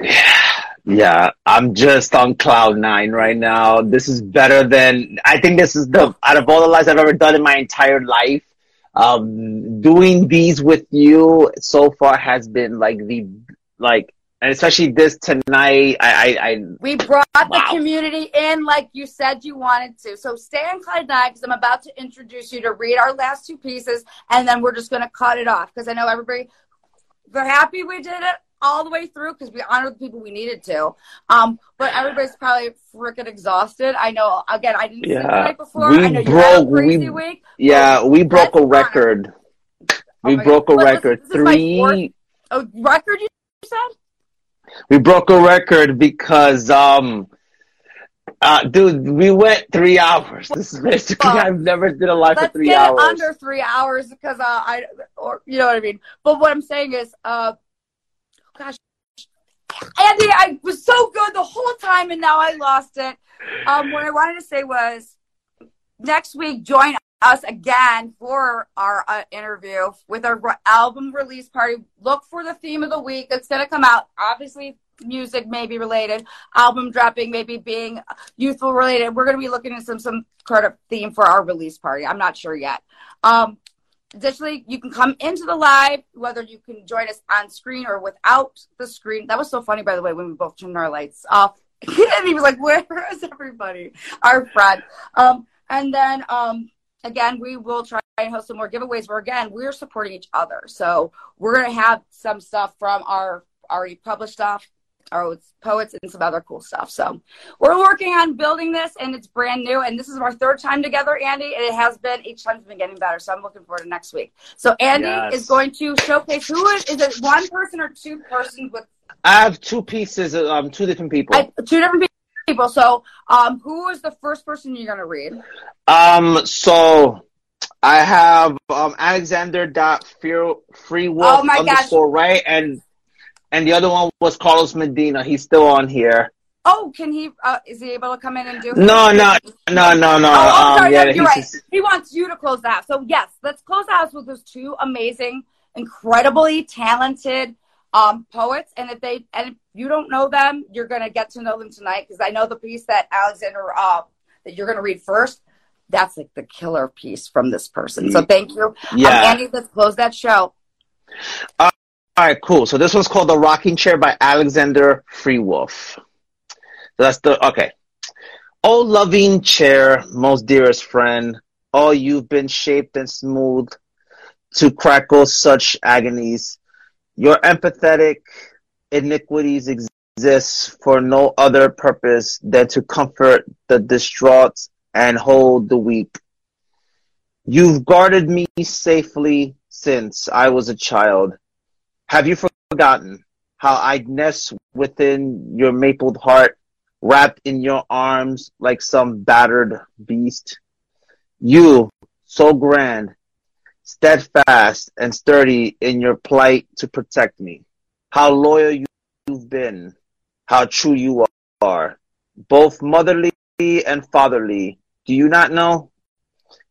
Yeah. Yeah, I'm just on cloud nine right now. This is better than, I think this is the, out of all the lives I've ever done in my entire life, um, doing these with you so far has been like the, like, and especially this tonight, I, I, I we brought wow. the community in like you said you wanted to. So stay on cloud nine, because I'm about to introduce you to read our last two pieces, and then we're just going to cut it off, because I know everybody, they're happy we did it all the way through, because we honored the people we needed to. Um, but everybody's probably freaking exhausted. I know, again, I didn't yeah. sleep the night before. We I know broke, you had a crazy we, week. Yeah, we broke a record. Oh we broke God. a record. This, this Three. A record, you said? We broke a record because... um. Uh, dude, we went three hours. This is basically, well, I've never did a live for three hours. Let's get under three hours because uh, I, or you know what I mean. But what I'm saying is, uh, gosh, Andy, I was so good the whole time, and now I lost it. Um, what I wanted to say was, next week, join us again for our uh, interview with our re- album release party. Look for the theme of the week that's going to come out, obviously. Music may be related, album dropping maybe being youthful related. We're going to be looking at some some sort of theme for our release party. I'm not sure yet. Um, additionally, you can come into the live, whether you can join us on screen or without the screen. That was so funny, by the way, when we both turned our lights off. And he was like, where is everybody? Our friend. Um, and then, um, again, we will try and host some more giveaways where, again, we're supporting each other. So we're going to have some stuff from our already published stuff, our poets, and some other cool stuff. So we're working on building this, and it's brand new, and this is our third time together, Andy, and it has been, each time's been getting better, so I'm looking forward to next week. So Andy yes. is going to showcase who is, is it one person or two persons with? I have two pieces, um, two different people. I, two different people, so um, who is the first person you're going to read? Um, so... I have um, Alexander Freewolf oh my underscore gosh. right, and And the other one was Carlos Medina. He's still on here. Oh, can he? Uh, is he able to come in and do? No, no, no, no, no. Oh, um, sorry, yeah, no, you're right. Just... He wants you to close that. So yes, let's close the house with those two amazing, incredibly talented um, poets. And if they and if you don't know them, you're gonna get to know them tonight, because I know the piece that Alexander uh, that you're gonna read first. That's like the killer piece from this person. So thank you, yeah. um, Andy. Let's close that show. Uh- All right, cool. So this one's called The Rocking Chair by Alexander Freewolf. That's the, okay. Oh, loving chair, most dearest friend, oh, you've been shaped and smooth to crackle such agonies. Your empathetic iniquities exist for no other purpose than to comfort the distraught and hold the weak. You've guarded me safely since I was a child. Have you forgotten how I nest within your mapled heart, wrapped in your arms like some battered beast? You, so grand, steadfast, and sturdy in your plight to protect me. How loyal you, you've been, how true you are, both motherly and fatherly. Do you not know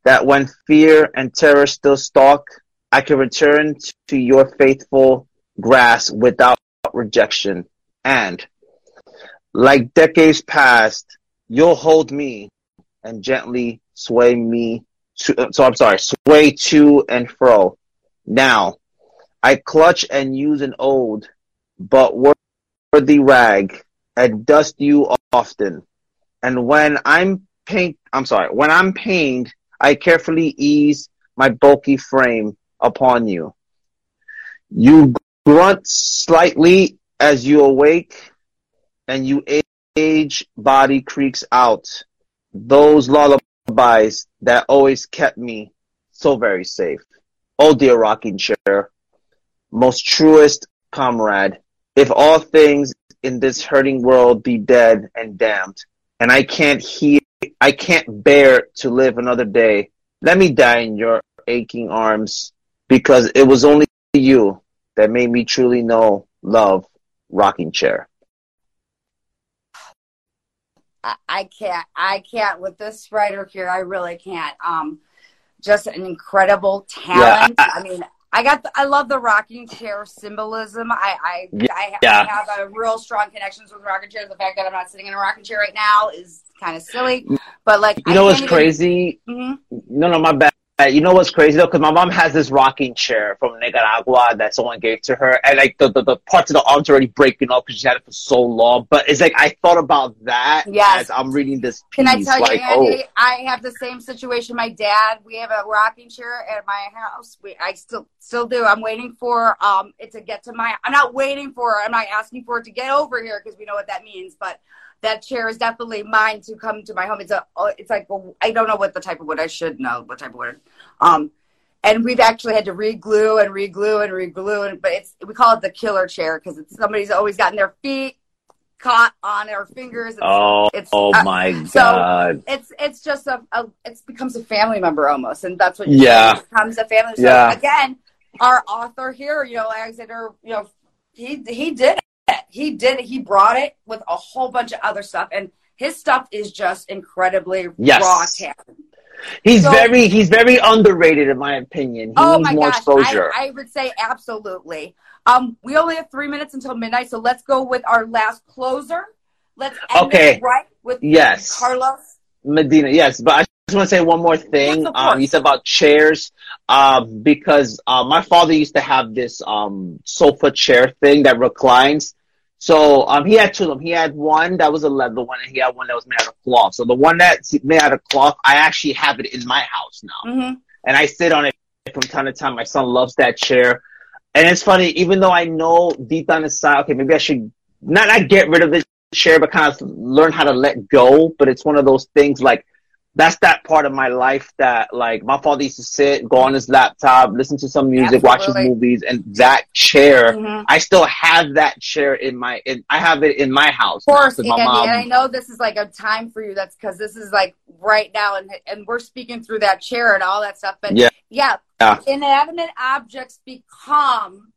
that when fear and terror still stalk, I can return to your faithful grasp without rejection. And like decades past, you'll hold me and gently sway me so I'm sorry, sway to and fro. Now, I clutch and use an old, but worthy rag, and dust you often. And when I'm pained, I'm sorry, when I'm pained, I carefully ease my bulky frame upon you. You grunt slightly as you awake, and you age body creaks out. Those lullabies that always kept me so very safe. Oh, dear rocking chair, most truest comrade, if all things in this hurting world be dead and damned, and I can't hear, I can't bear to live another day, let me die in your aching arms, because it was only you that made me truly know love, rocking chair. I can't, I can't with this writer here. I really can't. Um, just an incredible talent. Yeah. I mean, I got, the, I love the rocking chair symbolism. I, I, yeah. I, I have a real strong connections with rocking chairs. The fact that I'm not sitting in a rocking chair right now is kind of silly, but like, you know, I what's even... crazy? Mm-hmm. No, no, my bad. You know what's crazy though? Cause my mom has this rocking chair from Nicaragua that someone gave to her. And like the, the, the parts of the arms are already breaking off because she had it for so long. But it's like, I thought about that yes. as I'm reading this piece. Can I tell like, you, Andy, oh. I have the same situation. My dad, we have a rocking chair at my house. We, I still, still do. I'm waiting for um it to get to my, I'm not waiting for it. I'm not asking for it to get over here because we know what that means. But that chair is definitely mine to come to my home. It's a, it's like, I don't know what the type of wood, I should know what type of wood. Um, and we've actually had to re-glue and re-glue and re-glue. And, but it's, we call it the killer chair because it's somebody's always gotten their feet caught on their fingers. It's, oh, it's, oh uh, my God. So it's, it's just a, a, it becomes a family member almost. And that's what yeah. it becomes a family. So yeah. again, our author here, you know, Alexander, you know, he, he did it. He did it. He brought it with a whole bunch of other stuff, and his stuff is just incredibly yes. raw talent. He's so, very, he's very underrated in my opinion. He oh needs my more gosh, exposure. I, I would say absolutely. Um, we only have three minutes until midnight, so let's go with our last closer. Let's end okay. it right with yes. Carlos Medina. Yes, but I just want to say one more thing. Yes, um, you said about chairs. Uh, because uh, my father used to have this um, sofa chair thing that reclines. So um, he had two of them. He had one that was a leather one, and he had one that was made out of cloth. So the one that's made out of cloth, I actually have it in my house now. Mm-hmm. And I sit on it from time to time. My son loves that chair. And it's funny, even though I know deep down inside, okay, maybe I should not, not get rid of this chair, but kind of learn how to let go. But it's one of those things like, that's that part of my life that, like, my father used to sit, go on his laptop, listen to some music, Absolutely. watch his movies, and that chair, mm-hmm. I still have that chair in my, in, I have it in my house. Of course, now, my mom, and I know this is, like, a time for you, that's because this is, like, right now, and and we're speaking through that chair and all that stuff, but, yeah, yeah, yeah. inanimate objects become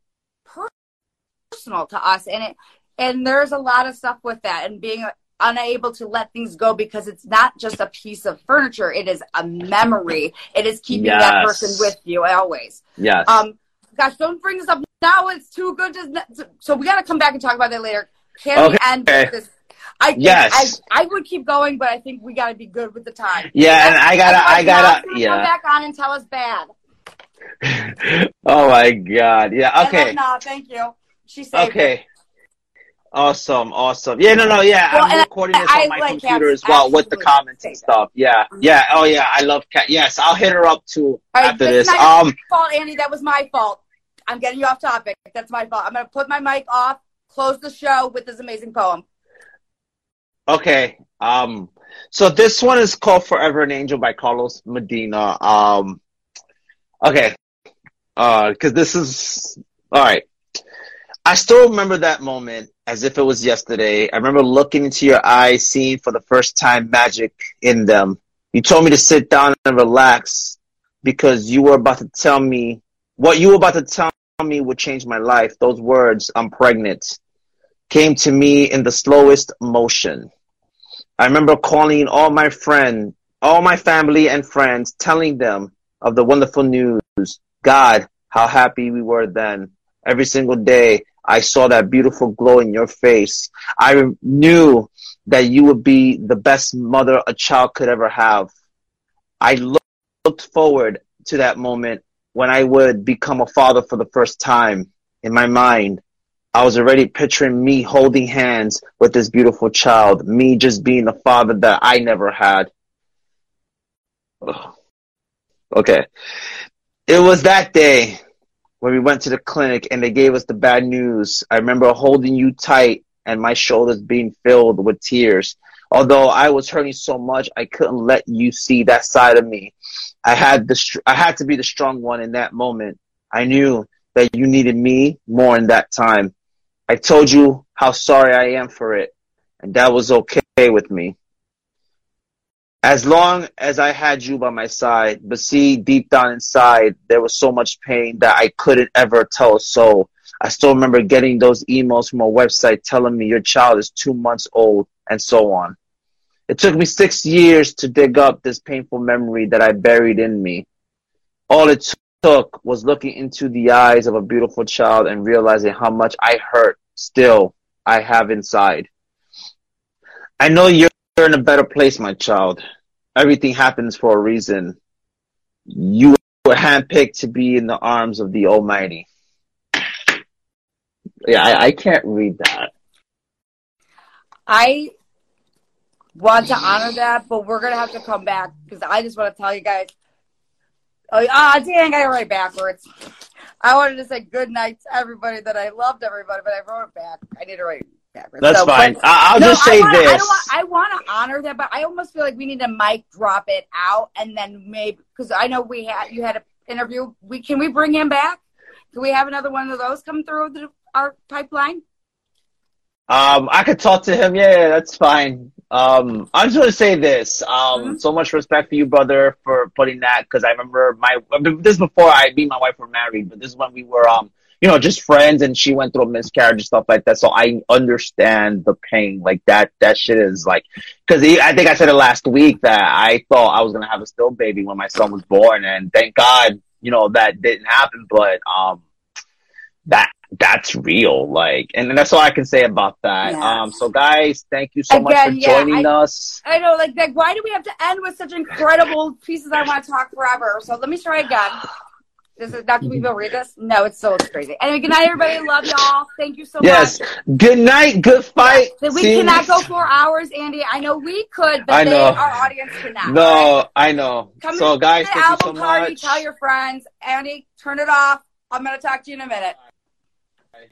personal to us, and it, and there's a lot of stuff with that, and being a, unable to let things go because it's not just a piece of furniture. It is a memory. It is keeping yes. that person with you always. Yes. Um, gosh, don't bring this up now. It's too good. To, so we got to come back and talk about that later. Can okay. we end this? I think yes. I, I would keep going, but I think we got to be good with the time. Yeah, That's, and I got to, I got to, yeah. Come back on and tell us bad. Oh, my God. Yeah, okay. No, thank you. She saved Okay. It. Awesome, awesome. Yeah, no, no, yeah. Well, I'm recording I, this on I, my like computer cats, as well absolutely. with the comments and stuff. Yeah, yeah. Oh, yeah. I love Kat. Yes, I'll hit her up too right, after this. Not um, your fault, Andy. That was my fault. I'm getting you off topic. That's my fault. I'm gonna put my mic off. Close the show with this amazing poem. Okay. Um. So this one is called "Forever an Angel" by Carlos Medina. Um. Okay. Uh. Because this is all right. I still remember that moment as if it was yesterday. I remember looking into your eyes, seeing for the first time magic in them. You told me to sit down and relax because you were about to tell me what you were about to tell me would change my life. Those words, "I'm pregnant," came to me in the slowest motion. I remember calling all my friend, all my family and friends, telling them of the wonderful news. God, how happy we were then. Every single day, I saw that beautiful glow in your face. I knew that you would be the best mother a child could ever have. I looked forward to that moment when I would become a father for the first time. In my mind, I was already picturing me holding hands with this beautiful child, me just being the father that I never had. Ugh. Okay. It was that day when we went to the clinic and they gave us the bad news. I remember holding you tight and my shoulders being filled with tears. Although I was hurting so much, I couldn't let you see that side of me. I had the, I had to be the strong one in that moment. I knew that you needed me more in that time. I told you how sorry I am for it, and that was okay with me. As long as I had you by my side, but see, deep down inside, there was so much pain that I couldn't ever tell a soul. I still remember getting those emails from a website telling me your child is two months old, and so on. It took me six years to dig up this painful memory that I buried in me. All it took was looking into the eyes of a beautiful child and realizing how much I hurt still I have inside. I know you're in a better place, my child. Everything happens for a reason. You were handpicked to be in the arms of the Almighty. Yeah, I, I can't read that. I want to honor that, but we're going to have to come back because I just want to tell you guys. Oh, ah, dang, I wrote it backwards. I wanted to say good night to everybody, that I loved everybody, but I wrote it back. I need to write it backwards. That's so fine. But, I'll no, just say I wanna, this. I, don't want, I want to honor that, but I almost feel like we need to mic drop it out and then maybe, because I know we had you had an interview. We Can we bring him back? Can we have another one of those come through the, our pipeline? Um, I could talk to him. Yeah, yeah, that's fine. Um, I just want to say this. Um, mm-hmm. So much respect for you, brother, for putting that, because I remember my this is before I me and my wife were married, but this is when we were um, you know, just friends, and she went through a miscarriage and stuff like that. So I understand the pain. Like that, that shit is like, because I think I said it last week that I thought I was gonna have a still baby when my son was born, and thank God, you know, that didn't happen. But um, that. That's real, like, and, and that's all I can say about that. Yes. Um, so, guys, thank you so Again, much for yeah, joining I, us. I know, like, like, why do we have to end with such incredible pieces? I want to talk forever. So let me try again. This is not, can we go read this? No, it's so it's crazy. Anyway, good night, everybody. Love y'all. Thank you so yes. much. Yes. Good night. Good fight. Yes. We See cannot you. go four hours, Andy. I know we could, but they, our audience cannot. No, right? I know. Come so, guys, thank you so much. Come to the album party. Tell your friends. Andy, turn it off. I'm going to talk to you in a minute.